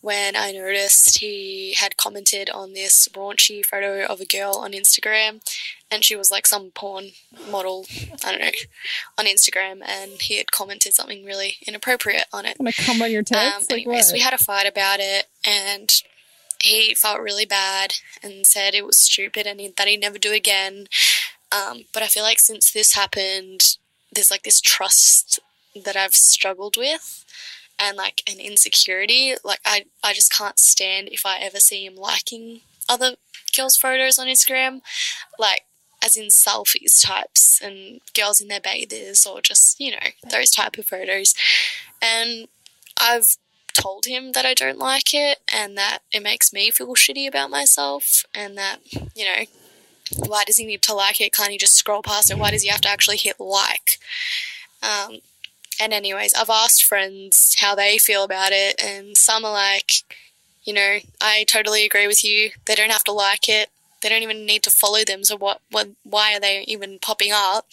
when I noticed he had commented on this raunchy photo of a girl on Instagram, and she was like some porn model, I don't know, on Instagram, and he had commented something really inappropriate on it. I'm going to come on your text? Anyways, we had a fight about it, and he felt really bad and said it was stupid and that he'd never do again. But I feel like since this happened, there's like this trust that I've struggled with. And, like, an insecurity. Like, I just can't stand if I ever see him liking other girls' photos on Instagram. Like, as in selfies types and girls in their bathers or just, you know, those type of photos. And I've told him that I don't like it and that it makes me feel shitty about myself and that, you know, why does he need to like it? Can't he just scroll past it? Why does he have to actually hit like? And anyways, I've asked friends how they feel about it, and some are like, you know, I totally agree with you. They don't have to like it. They don't even need to follow them, so why are they even popping up?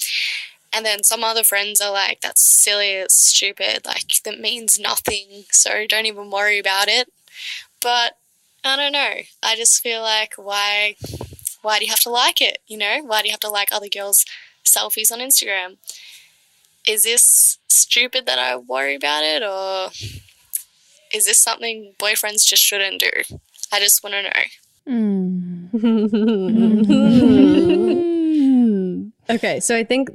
And then some other friends are like, that's silly, it's stupid, like, that means nothing, so don't even worry about it. But I don't know. I just feel like, why do you have to like it, you know? Why do you have to like other girls' selfies on Instagram? Is this stupid that I worry about it, or is this something boyfriends just shouldn't do? I just want to know. Okay, so I think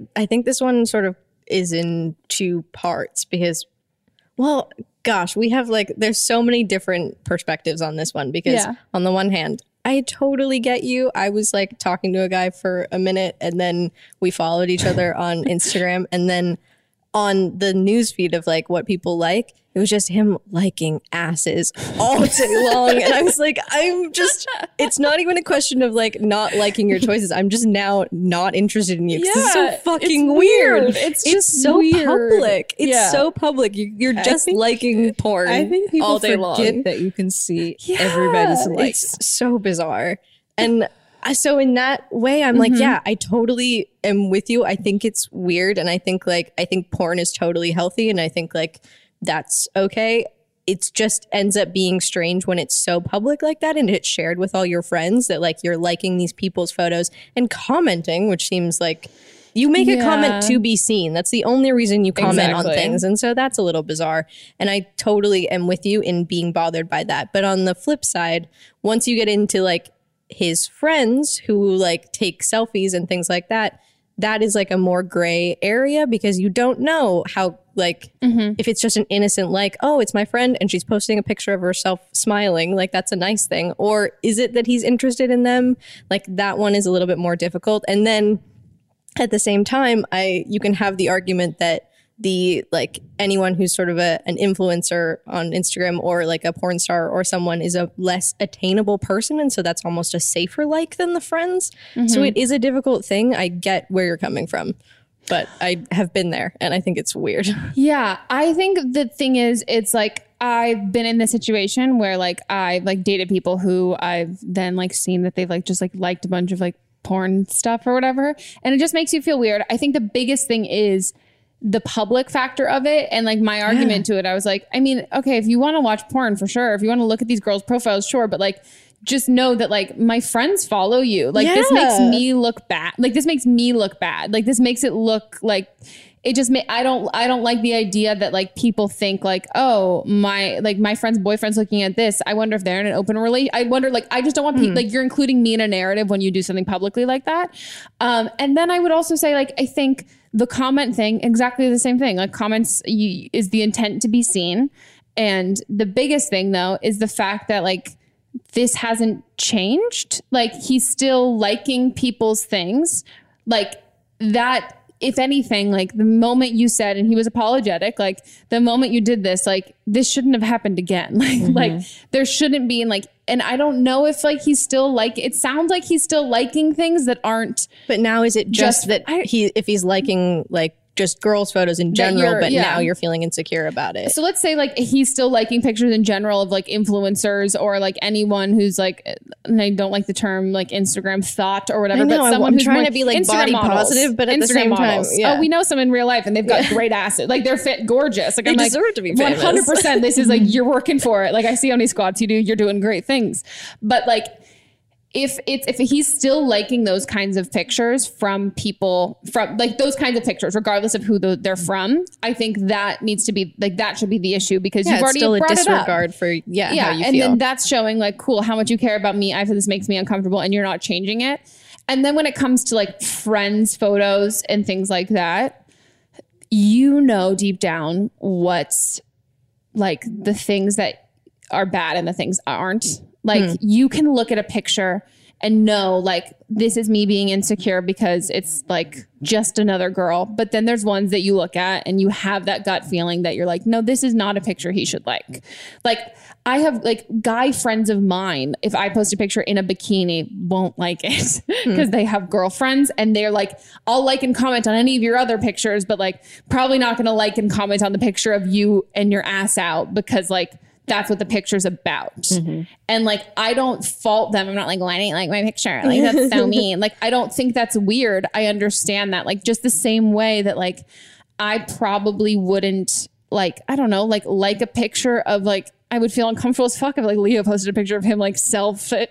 this one sort of is in two parts because, well, gosh, we have like there's so many different perspectives on this one because on the one hand, I totally get you. I was like talking to a guy for a minute and then we followed each other on Instagram and then on the newsfeed of like what people like, it was just him liking asses all day long. And I was like, it's not even a question of like not liking your choices. I'm just now not interested in you. Yeah, it's so fucking weird. It's so weird. Public. It's so public. You're just liking porn all day long. I think people forget that you can see everybody's likes. It's so bizarre. And so in that way, I'm like, yeah, I totally am with you. I think it's weird. And I think porn is totally healthy. And I think like that's okay. It just ends up being strange when it's so public like that and it's shared with all your friends that like you're liking these people's photos and commenting, which seems like you make a comment to be seen. That's the only reason you comment on things. And so that's a little bizarre. And I totally am with you in being bothered by that. But on the flip side, once you get into like his friends who like take selfies and things like that, that is like a more gray area because you don't know how, like, if it's just an innocent, like, oh, it's my friend and she's posting a picture of herself smiling, like, that's a nice thing. Or is it that he's interested in them? Like, that one is a little bit more difficult. And then at the same time, you can have the argument that the like anyone who's sort of an influencer on Instagram or like a porn star or someone is a less attainable person. And so that's almost a safer like than the friends. Mm-hmm. So it is a difficult thing. I get where you're coming from, but I have been there and I think it's weird. Yeah. I think the thing is, it's like, I've been in this situation where like I've like dated people who I've then like seen that they've like just like liked a bunch of like porn stuff or whatever. And it just makes you feel weird. I think the biggest thing is the public factor of it. And like my argument to it, I was like, I mean, okay, if you want to watch porn for sure, if you want to look at these girls' profiles, sure. But like, just know that like my friends follow you. Like this makes me look bad. Like this makes me look bad. Like this makes it look like it just may, I don't like the idea that like people think like, oh, my friend's boyfriend's looking at this. I wonder if they're in an open relationship. I wonder, like, I just don't want people, like you're including me in a narrative when you do something publicly like that. And then I would also say, like, I think the comment thing, exactly the same thing, like comments is the intent to be seen. And the biggest thing though, is the fact that like, this hasn't changed. Like he's still liking people's things like that. If anything, like the moment you said, and he was apologetic, like the moment you did this, like this shouldn't have happened again. Like, like there shouldn't be. And like, and I don't know if like, he's still like, it sounds like he's still liking things that aren't. But now is it just that if he's liking like just girls' photos in general, but now you're feeling insecure about it. So let's say like, he's still liking pictures in general of like influencers or like anyone who's like, and I don't like the term like Instagram thought or whatever, but someone who's trying to be like Instagram body models, positive, but at the same time, oh, we know some in real life and they've got great asses. Like they're fit, gorgeous. Like they deserve to be famous. 100%. This is like, you're working for it. Like I see how many squats you do. You're doing great things. But like, if he's still liking those kinds of pictures from people from like those kinds of pictures, regardless of who they're from, I think that needs to be like, that should be the issue because you've already still brought a disregard it up. For, how you and feel. Then that's showing like, cool, how much you care about me. I feel this makes me uncomfortable and you're not changing it. And then when it comes to like friends, photos and things like that, you know, deep down what's like the things that are bad and the things aren't. Like you can look at a picture and know like this is me being insecure because it's like just another girl. But then there's ones that you look at and you have that gut feeling that you're like, no, this is not a picture he should like. Like I have like guy friends of mine, if I post a picture in a bikini, won't like it because they have girlfriends and they're like, I'll like and comment on any of your other pictures, but like probably not going to like and comment on the picture of you and your ass out because like, that's what the picture's about. And like, I don't fault them. I'm not like, well, I didn't like my picture. Like, that's so mean. Like, I don't think that's weird. I understand that. Like, just the same way that like, I probably wouldn't like, I don't know, like a picture of like, I would feel uncomfortable as fuck if like Leo posted a picture of him like shirtless,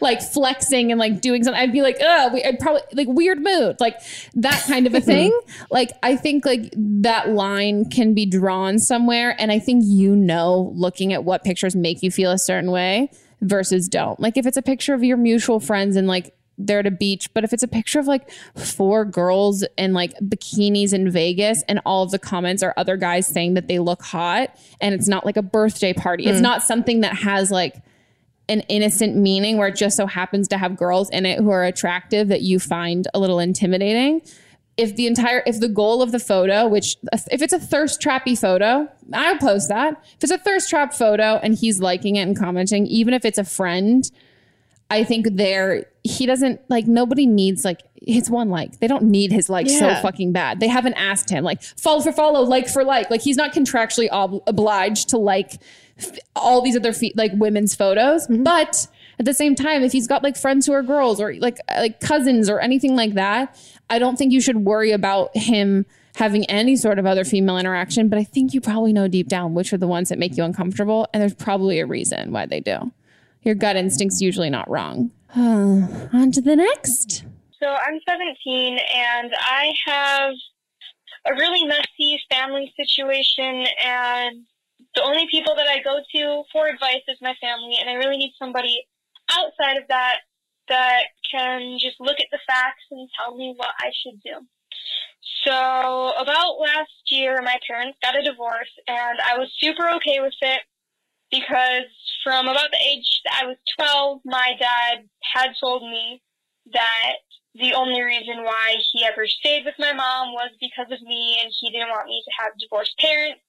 like flexing and like doing something. I'd be like, oh, I'd probably like weird mood, like that kind of a thing. Like, I think like that line can be drawn somewhere. And I think, you know, looking at what pictures make you feel a certain way versus don't. Like if it's a picture of your mutual friends and like, they're at a beach, but if it's a picture of like four girls in like bikinis in Vegas and all of the comments are other guys saying that they look hot and it's not like a birthday party, it's not something that has like an innocent meaning where it just so happens to have girls in it who are attractive that you find a little intimidating. If the goal of the photo, which if it's a thirst trappy photo, I'll post that. If it's a thirst trap photo and he's liking it and commenting, even if it's a friend, I think he doesn't like, nobody needs like his one like. They don't need his like so fucking bad. They haven't asked him like follow for follow, like for like. Like he's not contractually obliged to like all these other like women's photos. But at the same time, if he's got like friends who are girls or like cousins or anything like that, I don't think you should worry about him having any sort of other female interaction. But I think you probably know deep down which are the ones that make you uncomfortable. And there's probably a reason why they do. Your gut instinct's usually not wrong. On to the next. So I'm 17 and I have a really messy family situation, and the only people that I go to for advice is my family, and I really need somebody outside of that can just look at the facts and tell me what I should do. So about last year, my parents got a divorce and I was super okay with it because from about the age that I was 12, my dad had told me that the only reason why he ever stayed with my mom was because of me, and he didn't want me to have divorced parents.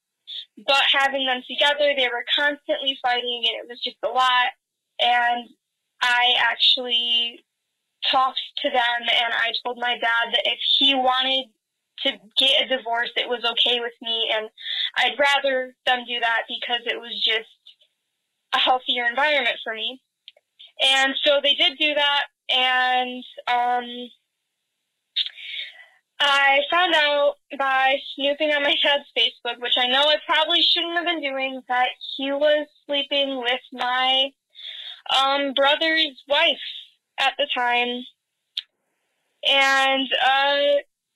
But having them together, they were constantly fighting, and it was just a lot. And I actually talked to them, and I told my dad that if he wanted to get a divorce, it was okay with me, and I'd rather them do that because it was just a healthier environment for me. And so they did do that, and I found out by snooping on my dad's Facebook, which I know I probably shouldn't have been doing, that he was sleeping with my brother's wife at the time. And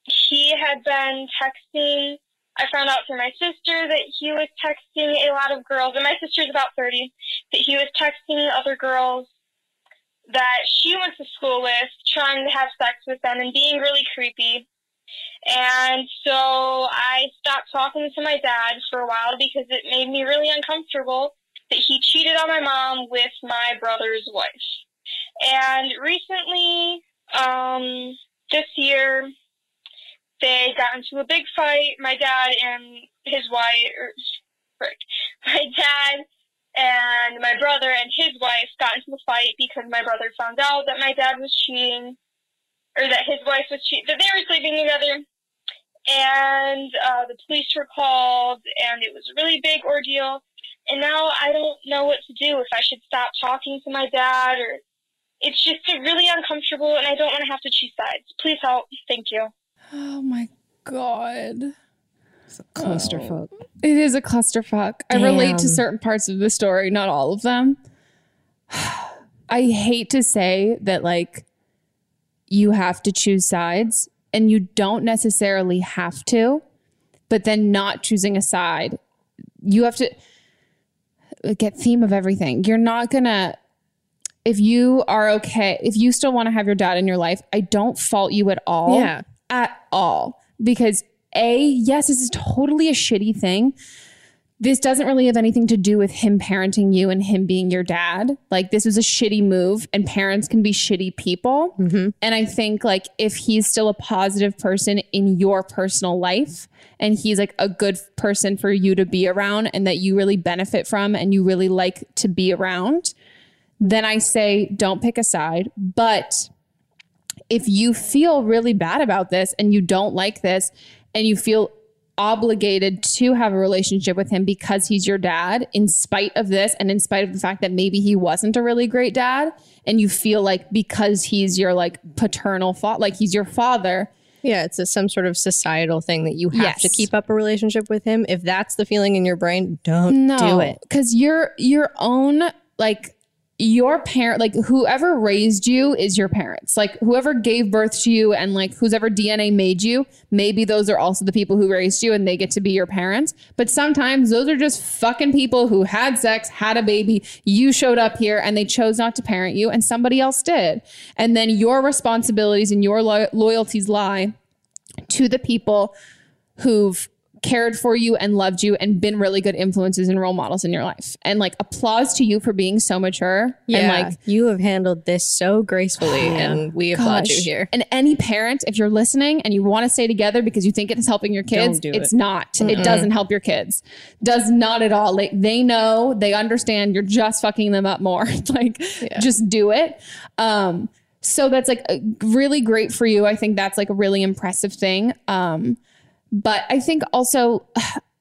he had been texting. I found out through my sister that he was texting a lot of girls, and my sister's about 30, that he was texting other girls that she went to school with, trying to have sex with them and being really creepy. And so I stopped talking to my dad for a while because it made me really uncomfortable that he cheated on my mom with my brother's wife. And recently, this year, they got into a big fight, my dad and his wife, my dad and my brother and his wife got into a fight because my brother found out that my dad was cheating, or that his wife was cheating, that they were sleeping together. And the police were called, and it was a really big ordeal. And now I don't know what to do, if I should stop talking to my dad, or it's just really uncomfortable, and I don't want to have to choose sides. Please help. Thank you. Oh my God. It's a clusterfuck. Oh, it is a clusterfuck. Damn. I relate to certain parts of the story, not all of them. I hate to say that, like, you have to choose sides, and you don't necessarily have to, but then not choosing a side. You have to get theme of everything. You're not going to, if you are okay, if you still want to have your dad in your life, I don't fault you at all. Yeah. At all, because A, yes, this is totally a shitty thing. This doesn't really have anything to do with him parenting you and him being your dad. Like, this is a shitty move, and parents can be shitty people. Mm-hmm. And I think, like, if he's still a positive person in your personal life, and he's like a good person for you to be around, and that you really benefit from, and you really like to be around, then I say don't pick a side. But if you feel really bad about this and you don't like this and you feel obligated to have a relationship with him because he's your dad, in spite of this and in spite of the fact that maybe he wasn't a really great dad, and you feel like because he's your, like, paternal father, like he's your father. Yeah, it's some sort of societal thing that you have to keep up a relationship with him. If that's the feeling in your brain, do it. Because your own, like, your parent, like, whoever raised you is your parents, like, whoever gave birth to you, and like whoever DNA made you, maybe those are also the people who raised you, and they get to be your parents. But sometimes those are just fucking people who had sex, had a baby, you showed up here, and they chose not to parent you, and somebody else did. And then your responsibilities and your loyalties lie to the people who've cared for you and loved you and been really good influences and role models in your life. And, like, applause to you for being so mature. Yeah, and, like, you have handled this so gracefully, and we applaud you here. And any parent, if you're listening and you want to stay together because you think it's helping your kids, it's not. Mm-mm. It doesn't help your kids. Does not at all. Like, they know, they understand, you're just fucking them up more. Like, just do it. So that's, like, really great for you. I think that's, like, a really impressive thing. But I think also,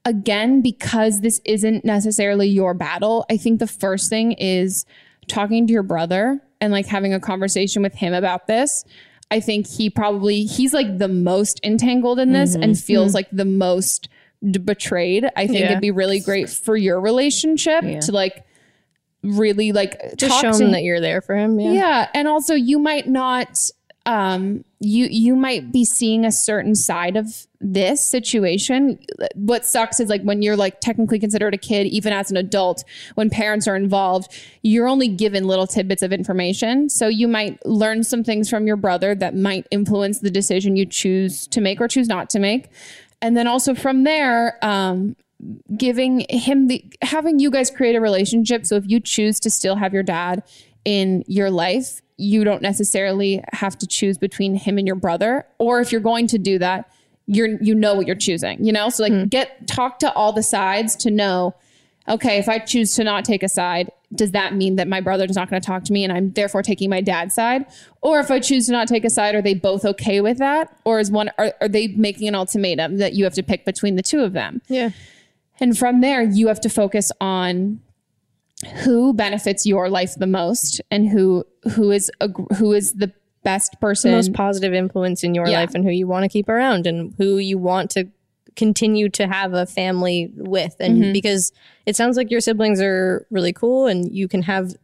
again, because this isn't necessarily your battle, I think the first thing is talking to your brother and, like, having a conversation with him about this. I think he's like the most entangled in this, and feels like the most betrayed. I think it'd be really great for your relationship to, like, really, like, just show him that you're there for him. Yeah. And also, you might not, you might be seeing a certain side of this situation. What sucks is, like, when you're, like, technically considered a kid, even as an adult, when parents are involved, you're only given little tidbits of information. So you might learn some things from your brother that might influence the decision you choose to make or choose not to make. And then also from there, giving him having you guys create a relationship. So if you choose to still have your dad in your life, you don't necessarily have to choose between him and your brother. Or if you're going to do that, you know what you're choosing, you know? So like talk to all the sides to know, okay, if I choose to not take a side, does that mean that my brother is not going to talk to me and I'm therefore taking my dad's side? Or if I choose to not take a side, are they both okay with that? Or is one, are they making an ultimatum that you have to pick between the two of them? Yeah. And from there, you have to focus on who benefits your life the most and who is the best person, the most positive influence in your life, and who you want to keep around and who you want to continue to have a family with. And because it sounds like your siblings are really cool and you can have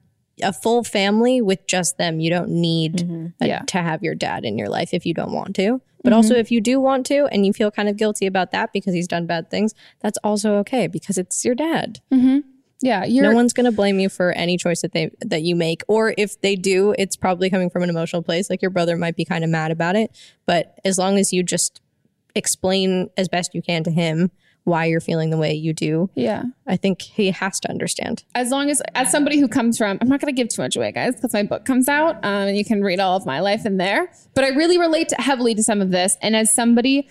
a full family with just them. You don't need to have your dad in your life if you don't want to. But also if you do want to and you feel kind of guilty about that because he's done bad things, that's also okay because it's your dad. Yeah, no one's going to blame you for any choice that you make. Or if they do, it's probably coming from an emotional place. Like your brother might be kind of mad about it. But as long as you just explain as best you can to him why you're feeling the way you do. Yeah. I think he has to understand. As somebody who comes from, I'm not going to give too much away, guys, because my book comes out and you can read all of my life in there. But I really relate heavily to some of this. And as somebody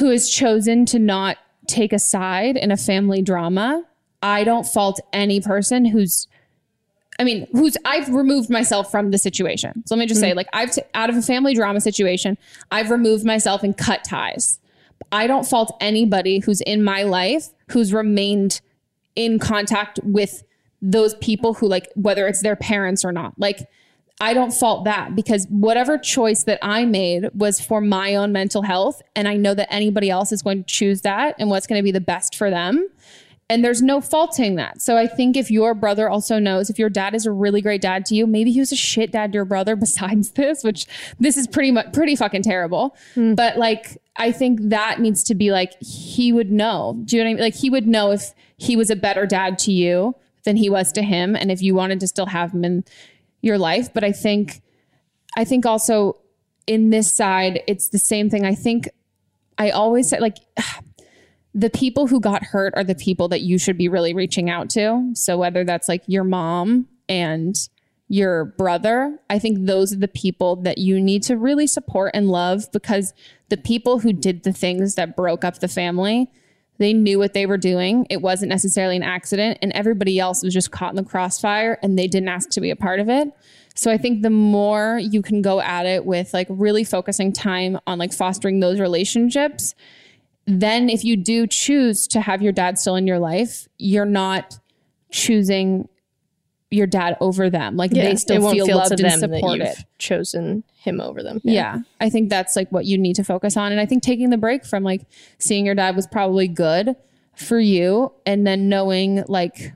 who has chosen to not take a side in a family drama, I don't fault any person who's I've removed myself from the situation. So let me just say, like, out of a family drama situation, I've removed myself and cut ties. I don't fault anybody who's in my life who's remained in contact with those people who, like, whether it's their parents or not. Like, I don't fault that because whatever choice that I made was for my own mental health. And I know that anybody else is going to choose that and what's going to be the best for them. And there's no faulting that. So I think if your brother also knows, if your dad is a really great dad to you, maybe he was a shit dad to your brother besides this, which this is pretty fucking terrible. But like, I think that needs to be like, he would know. Do you know what I mean? Like he would know if he was a better dad to you than he was to him. And if you wanted to still have him in your life. But I think also in this side, it's the same thing. I think I always say like... the people who got hurt are the people that you should be really reaching out to. So whether that's like your mom and your brother, I think those are the people that you need to really support and love because the people who did the things that broke up the family, they knew what they were doing. It wasn't necessarily an accident and everybody else was just caught in the crossfire and they didn't ask to be a part of it. So I think the more you can go at it with like really focusing time on like fostering those relationships, then if you do choose to have your dad still in your life, you're not choosing your dad over them. Like they still feel loved and supported. That you've chosen him over them. Yeah. I think that's like what you need to focus on. And I think taking the break from like seeing your dad was probably good for you. And then knowing like,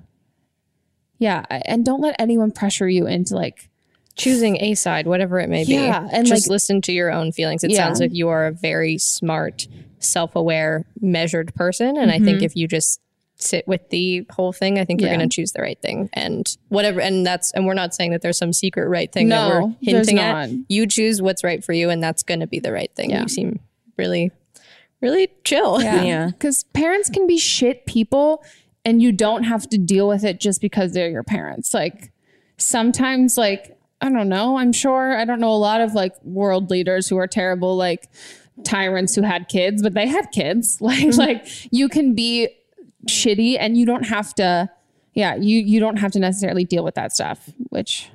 yeah. And don't let anyone pressure you into like, choosing a side, whatever it may be. Yeah, and just like, listen to your own feelings. It sounds like you are a very smart, self-aware, measured person. And I think if you just sit with the whole thing, I think you're going to choose the right thing and whatever. And we're not saying that there's some secret right thing that we're hinting at. You choose what's right for you and that's going to be the right thing. Yeah. You seem really, really chill. Yeah. Because parents can be shit people and you don't have to deal with it just because they're your parents. Like sometimes like... I don't know. I'm sure. I don't know a lot of like world leaders who are terrible, like tyrants who had kids, but they had kids. Like you can be shitty and you don't have to. Yeah. You don't have to necessarily deal with that stuff, which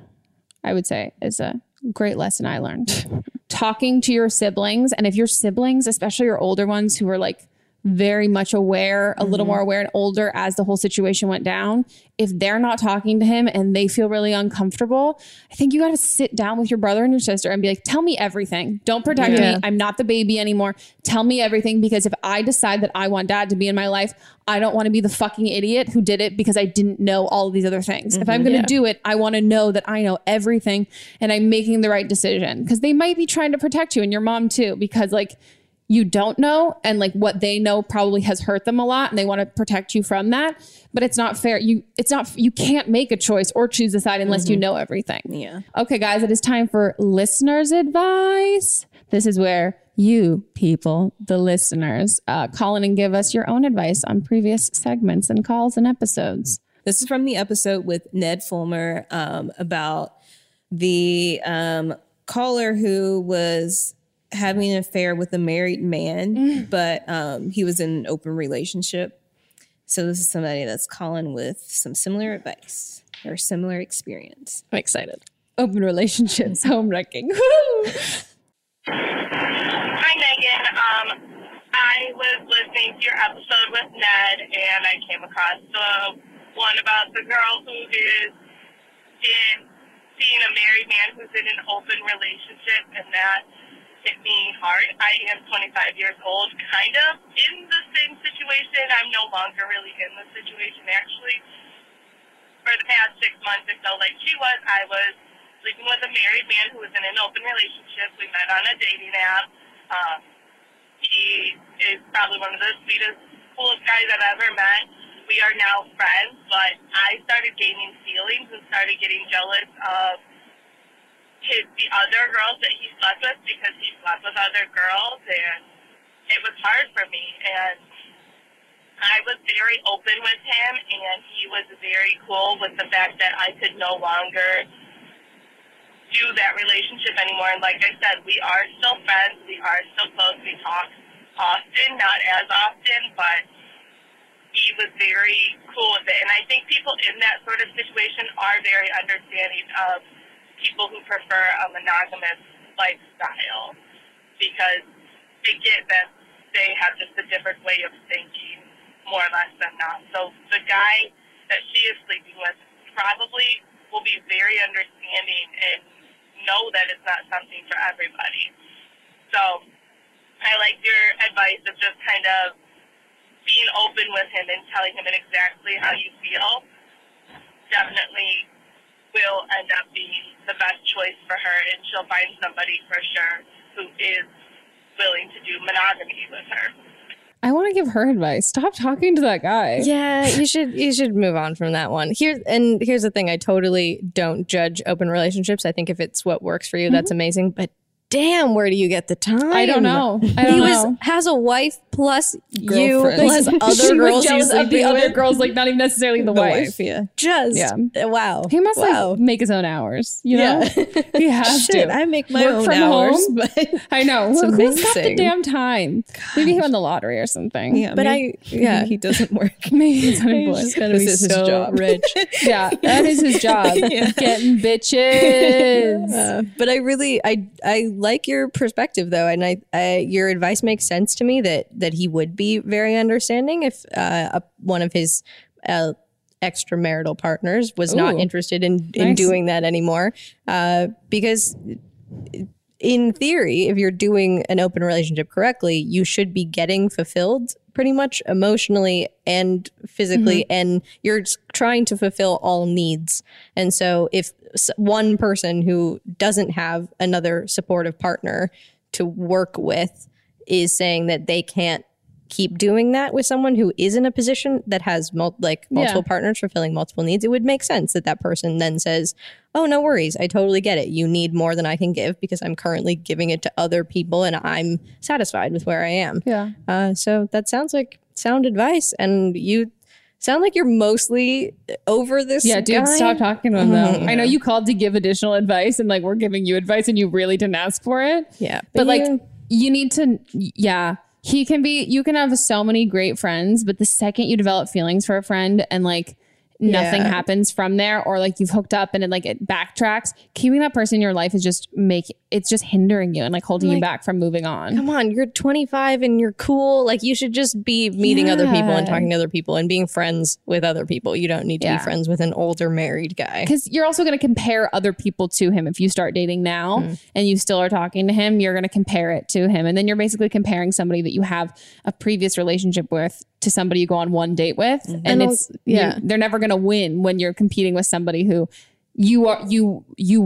I would say is a great lesson I learned. Talking to your siblings. And if your siblings, especially your older ones who are like very much aware, a little more aware and older as the whole situation went down. If they're not talking to him and they feel really uncomfortable, I think you got to sit down with your brother and your sister and be like, tell me everything. Don't protect me. I'm not the baby anymore. Tell me everything. Because if I decide that I want dad to be in my life, I don't want to be the fucking idiot who did it because I didn't know all of these other things. If I'm going to do it, I want to know that I know everything and I'm making the right decision because they might be trying to protect you and your mom too, because like, you don't know. And like what they know probably has hurt them a lot and they want to protect you from that, but it's not fair. You can't make a choice or choose a side unless you know everything. Yeah. Okay, guys, it is time for listeners' advice. This is where you people, the listeners, call in and give us your own advice on previous segments and calls and episodes. This is from the episode with Ned Fulmer about the caller who was having an affair with a married man, but he was in an open relationship. So this is somebody that's calling with some similar advice or similar experience. I'm excited. Open relationships, home wrecking. Hi, Megan. I was listening to your episode with Ned, and I came across the one about the girl who is seeing a married man who's in an open relationship, and that hit me hard. I am 25 years old, kind of in the same situation. I'm no longer really in the situation, actually. For the past 6 months or so, like she was, I was sleeping with a married man who was in an open relationship. We met on a dating app. He is probably one of the sweetest, coolest guys I've ever met. We are now friends, but I started gaining feelings and started getting jealous of the other girls that he slept with, because he slept with other girls, and it was hard for me. And I was very open with him, and he was very cool with the fact that I could no longer do that relationship anymore. And like I said, we are still friends. We are still close. We talk often, not as often, but he was very cool with it. And I think people in that sort of situation are very understanding of people who prefer a monogamous lifestyle, because they get that they have just a different way of thinking, more or less than not. So the guy that she is sleeping with probably will be very understanding and know that it's not something for everybody. So I like your advice of just kind of being open with him and telling him exactly how you feel. Definitely will end up being the best choice for her, and she'll find somebody for sure who is willing to do monogamy with her. I want to give her advice. Stop talking to that guy. Yeah, you should move on from that one. Here's the thing. I totally don't judge open relationships. I think if it's what works for you, that's amazing. But damn, where do you get the time? I don't know. He has a wife plus girlfriend. You plus other girls. She was jealous of the other girls, like not even necessarily the wife. Yeah, wow. He must like make his own hours. You know, he has to. I make my own hours. But I know. It's amazing. Who's got the damn time? Gosh. Maybe he won the lottery or something. Yeah, but he doesn't work. Maybe he's unemployed. This is his job. Rich. Yeah, that is his job. Getting bitches. But I really like your perspective though, and your advice makes sense to me that he would be very understanding if one of his extramarital partners was not interested in doing that anymore, because in theory, if you're doing an open relationship correctly, you should be getting fulfilled pretty much emotionally and physically, and you're trying to fulfill all needs. And so if one person who doesn't have another supportive partner to work with is saying that they can't keep doing that with someone who is in a position that has multiple partners fulfilling multiple needs, it would make sense that person then says, oh, no worries, I totally get it. You need more than I can give because I'm currently giving it to other people and I'm satisfied with where I am. Yeah. So that sounds like sound advice, and you sound like you're mostly over this guy. Dude, stop talking to him, though. I know you called to give additional advice, and like we're giving you advice and you really didn't ask for it. Yeah. But like you need to, you can have so many great friends, but the second you develop feelings for a friend and like nothing happens from there, or like you've hooked up and it it backtracks, keeping that person in your life is just hindering you and like holding you back from moving on. Come on, you're 25 and you're cool. Like you should just be meeting other people and talking to other people and being friends with other people. You don't need to be friends with an older married guy. Because you're also going to compare other people to him. If you start dating now and you still are talking to him, you're going to compare it to him. And then you're basically comparing somebody that you have a previous relationship with to somebody you go on one date with, and they're never going to win when you're competing with somebody who you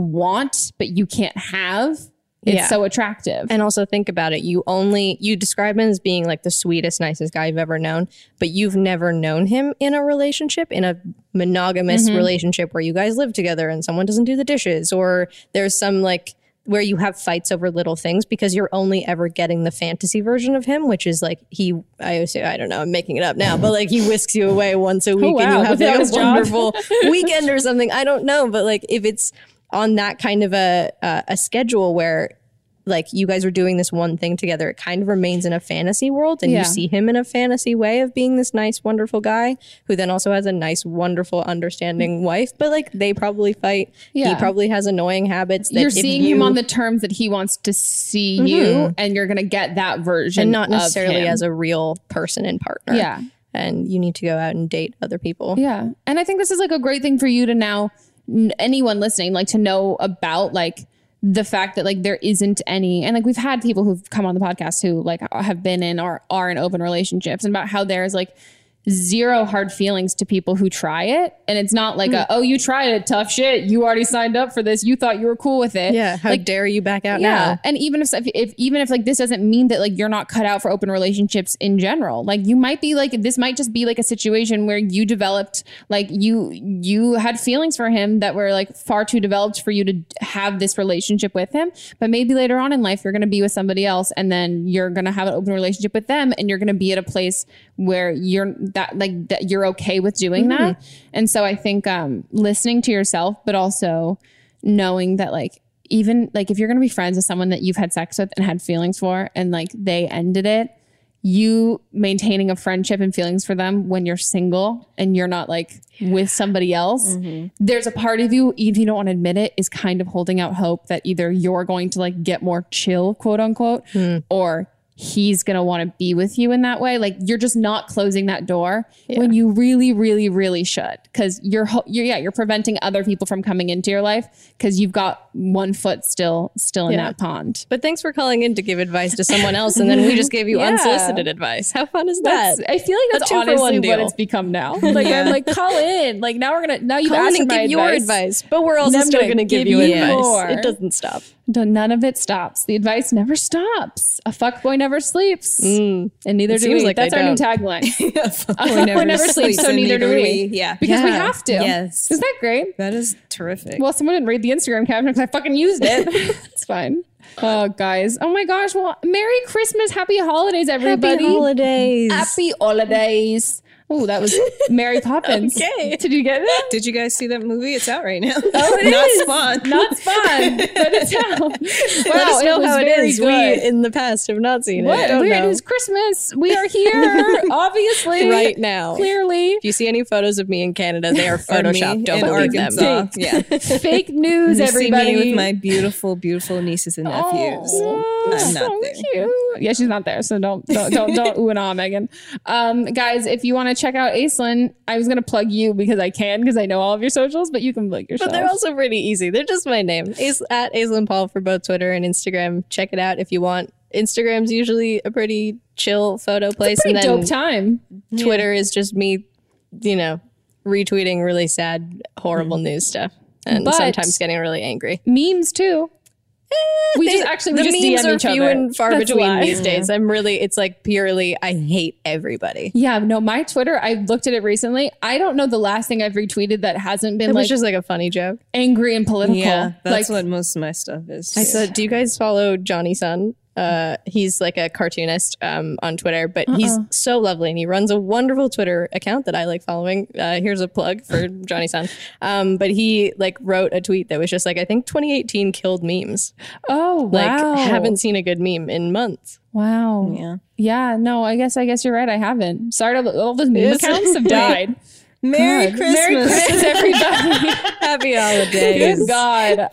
want but you can't have. It's so attractive. And also think about it. You describe him as being like the sweetest, nicest guy you've ever known, but you've never known him in a relationship, in a monogamous relationship where you guys live together and someone doesn't do the dishes, or there's some like where you have fights over little things, because you're only ever getting the fantasy version of him, which is like I don't know, I'm making it up now, but like he whisks you away once a week and you have like a wonderful weekend or something. I don't know. But like if it's on that kind of a schedule where like you guys are doing this one thing together, it kind of remains in a fantasy world, and you see him in a fantasy way of being this nice, wonderful guy who then also has a nice, wonderful, understanding wife. But like they probably fight. Yeah. He probably has annoying habits. That you're seeing him on the terms that he wants to see you, and you're going to get that version and not necessarily of him as a real person and partner. Yeah. And you need to go out and date other people. Yeah. And I think this is like a great thing for you to now, anyone listening, like to know about like, the fact that like there isn't any, and like we've had people who've come on the podcast who like have been in or are in open relationships, and about how there's like zero hard feelings to people who try it. And it's not like a, oh, you tried it, tough shit. You already signed up for this. You thought you were cool with it. Yeah. How like, dare you back out now? And even if like this doesn't mean that like you're not cut out for open relationships in general, like you might be like, this might just be like a situation where you developed, like you had feelings for him that were like far too developed for you to have this relationship with him. But maybe later on in life, you're going to be with somebody else, and then you're going to have an open relationship with them, and you're going to be at a place where that you're okay with doing that. And so I think listening to yourself, but also knowing that like, even like if you're going to be friends with someone that you've had sex with and had feelings for, and like they ended it, you maintaining a friendship and feelings for them when you're single and you're not like with somebody else, there's a part of you, even if you don't want to admit it, is kind of holding out hope that either you're going to like get more chill, quote unquote, or he's going to want to be with you in that way. Like you're just not closing that door when you really, really, really should. Cause you're preventing other people from coming into your life, cause you've got one foot still in that pond. But thanks for calling in to give advice to someone else. And then we just gave you unsolicited advice. How fun is that? I feel like that's honestly what it's become now. Like I'm like, call in. Like now now you've asked for my advice. Your advice, but we're also still going to give you advice. More. It doesn't stop. None of it stops. The advice never stops. A fuckboy never sleeps, and neither do we. Like that's our new tagline. A fuckboy never sleeps, so neither do we. Yeah, because we have to. Yes, isn't that great? That is terrific. Well, someone didn't read the Instagram caption because I fucking used it. It's fine. Oh, guys. Oh my gosh. Well, Merry Christmas, Happy Holidays, everybody. Happy holidays. Happy holidays. Oh, that was Mary Poppins. Okay. Did you get that? Did you guys see that movie? It's out right now. Oh, it is. Not spawn. But it's out. Wow, let us know how it is. Good. We in the past have not seen it. What? Weird is Christmas. We are here, obviously. Right now. Clearly. If you see any photos of me in Canada, they are photoshopped. Don't believe them. Yeah. Fake news, everybody. You see me with my beautiful, beautiful nieces and nephews. Oh, I'm not so there. Cute. Yeah, she's not there, so don't ooh and ah, Megan. Guys, if you want to check out Aislinn, I was going to plug you because I can, because I know all of your socials, but you can plug yourself. But they're also pretty easy. They're just my name. At Aislinn Paul for both Twitter and Instagram. Check it out if you want. Instagram's usually a pretty chill photo place. It's a pretty dope time. Twitter is just me, you know, retweeting really sad, horrible news stuff. And sometimes getting really angry. Memes too. We just DM each other. The memes are few and far between these days. It's like purely, I hate everybody. Yeah, no, my Twitter, I looked at it recently. I don't know the last thing I've retweeted that hasn't been it was just like a funny joke. Angry and political. Yeah, that's like, what most of my stuff is. Too. I said, do you guys follow Johnny Sun? He's like a cartoonist on Twitter, but he's so lovely, and he runs a wonderful Twitter account that I like following. Here's a plug for Johnny Sun. But he like wrote a tweet that was just like, I think 2018 killed memes. Oh, wow. Like haven't seen a good meme in months. Wow. Yeah. Yeah. No, I guess you're right. I haven't. Sorry, all the meme accounts have died. Merry Christmas, everybody. Happy holidays. Good God.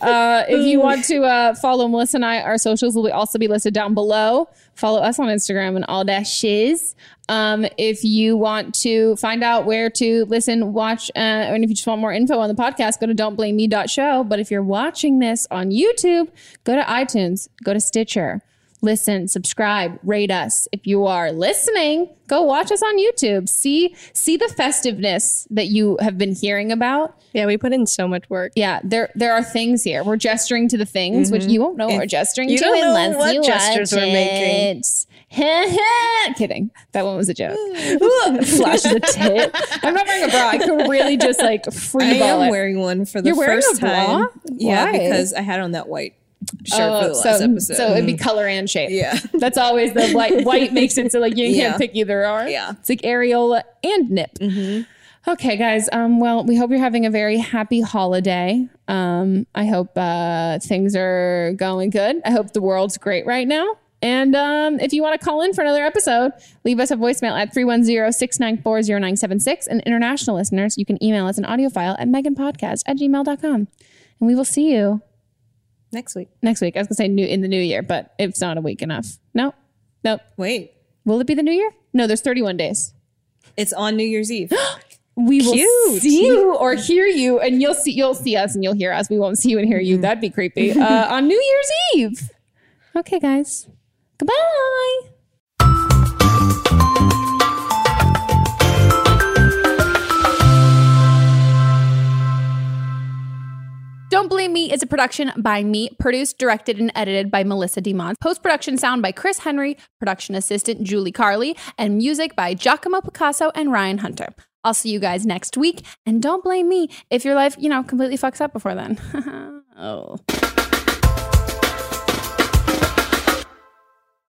If you want to follow Melissa and I, our socials will also be listed down below. Follow us on Instagram and all that shiz. If you want to find out where to listen, watch, and if you just want more info on the podcast, go to don'tblameme.show. But if you're watching this on YouTube, go to iTunes, go to Stitcher. Listen, subscribe, rate us. If you are listening, go watch us on YouTube. See the festiveness that you have been hearing about. Yeah, we put in so much work. Yeah, there are things here. We're gesturing to the things, which you won't know what we're gesturing to unless you watch it. Kidding. That one was a joke. Flash the tit. I'm not wearing a bra. I could really just like freeball it. I am wearing one for the first time. Yeah, why? Because I had on that white shirt for the last episode. So it'd be color and shape. Yeah. That's always the white makes it so like you can't pick either or. Yeah. It's like areola and nip. Okay, guys. Well, we hope you're having a very happy holiday. I hope things are going good. I hope the world's great right now. And if you want to call in for another episode, leave us a voicemail at 310-694-0976. And international listeners, you can email us an audio file at meganpodcast@gmail.com. And we will see you next week. Next week. I was going to say in the new year, but it's not a week enough. No. Nope. Wait. Will it be the new year? No, there's 31 days. It's on New Year's Eve. We will see you or hear you, and you'll see us and you'll hear us. We won't see you and hear you. That'd be creepy. On New Year's Eve. Okay, guys. Goodbye. Don't Blame Me is a production by me, produced, directed, and edited by Melissa DeMont. Post-production sound by Chris Henry, production assistant Julie Carley, and music by Giacomo Picasso and Ryan Hunter. I'll see you guys next week, and don't blame me if your life, completely fucks up before then. Oh.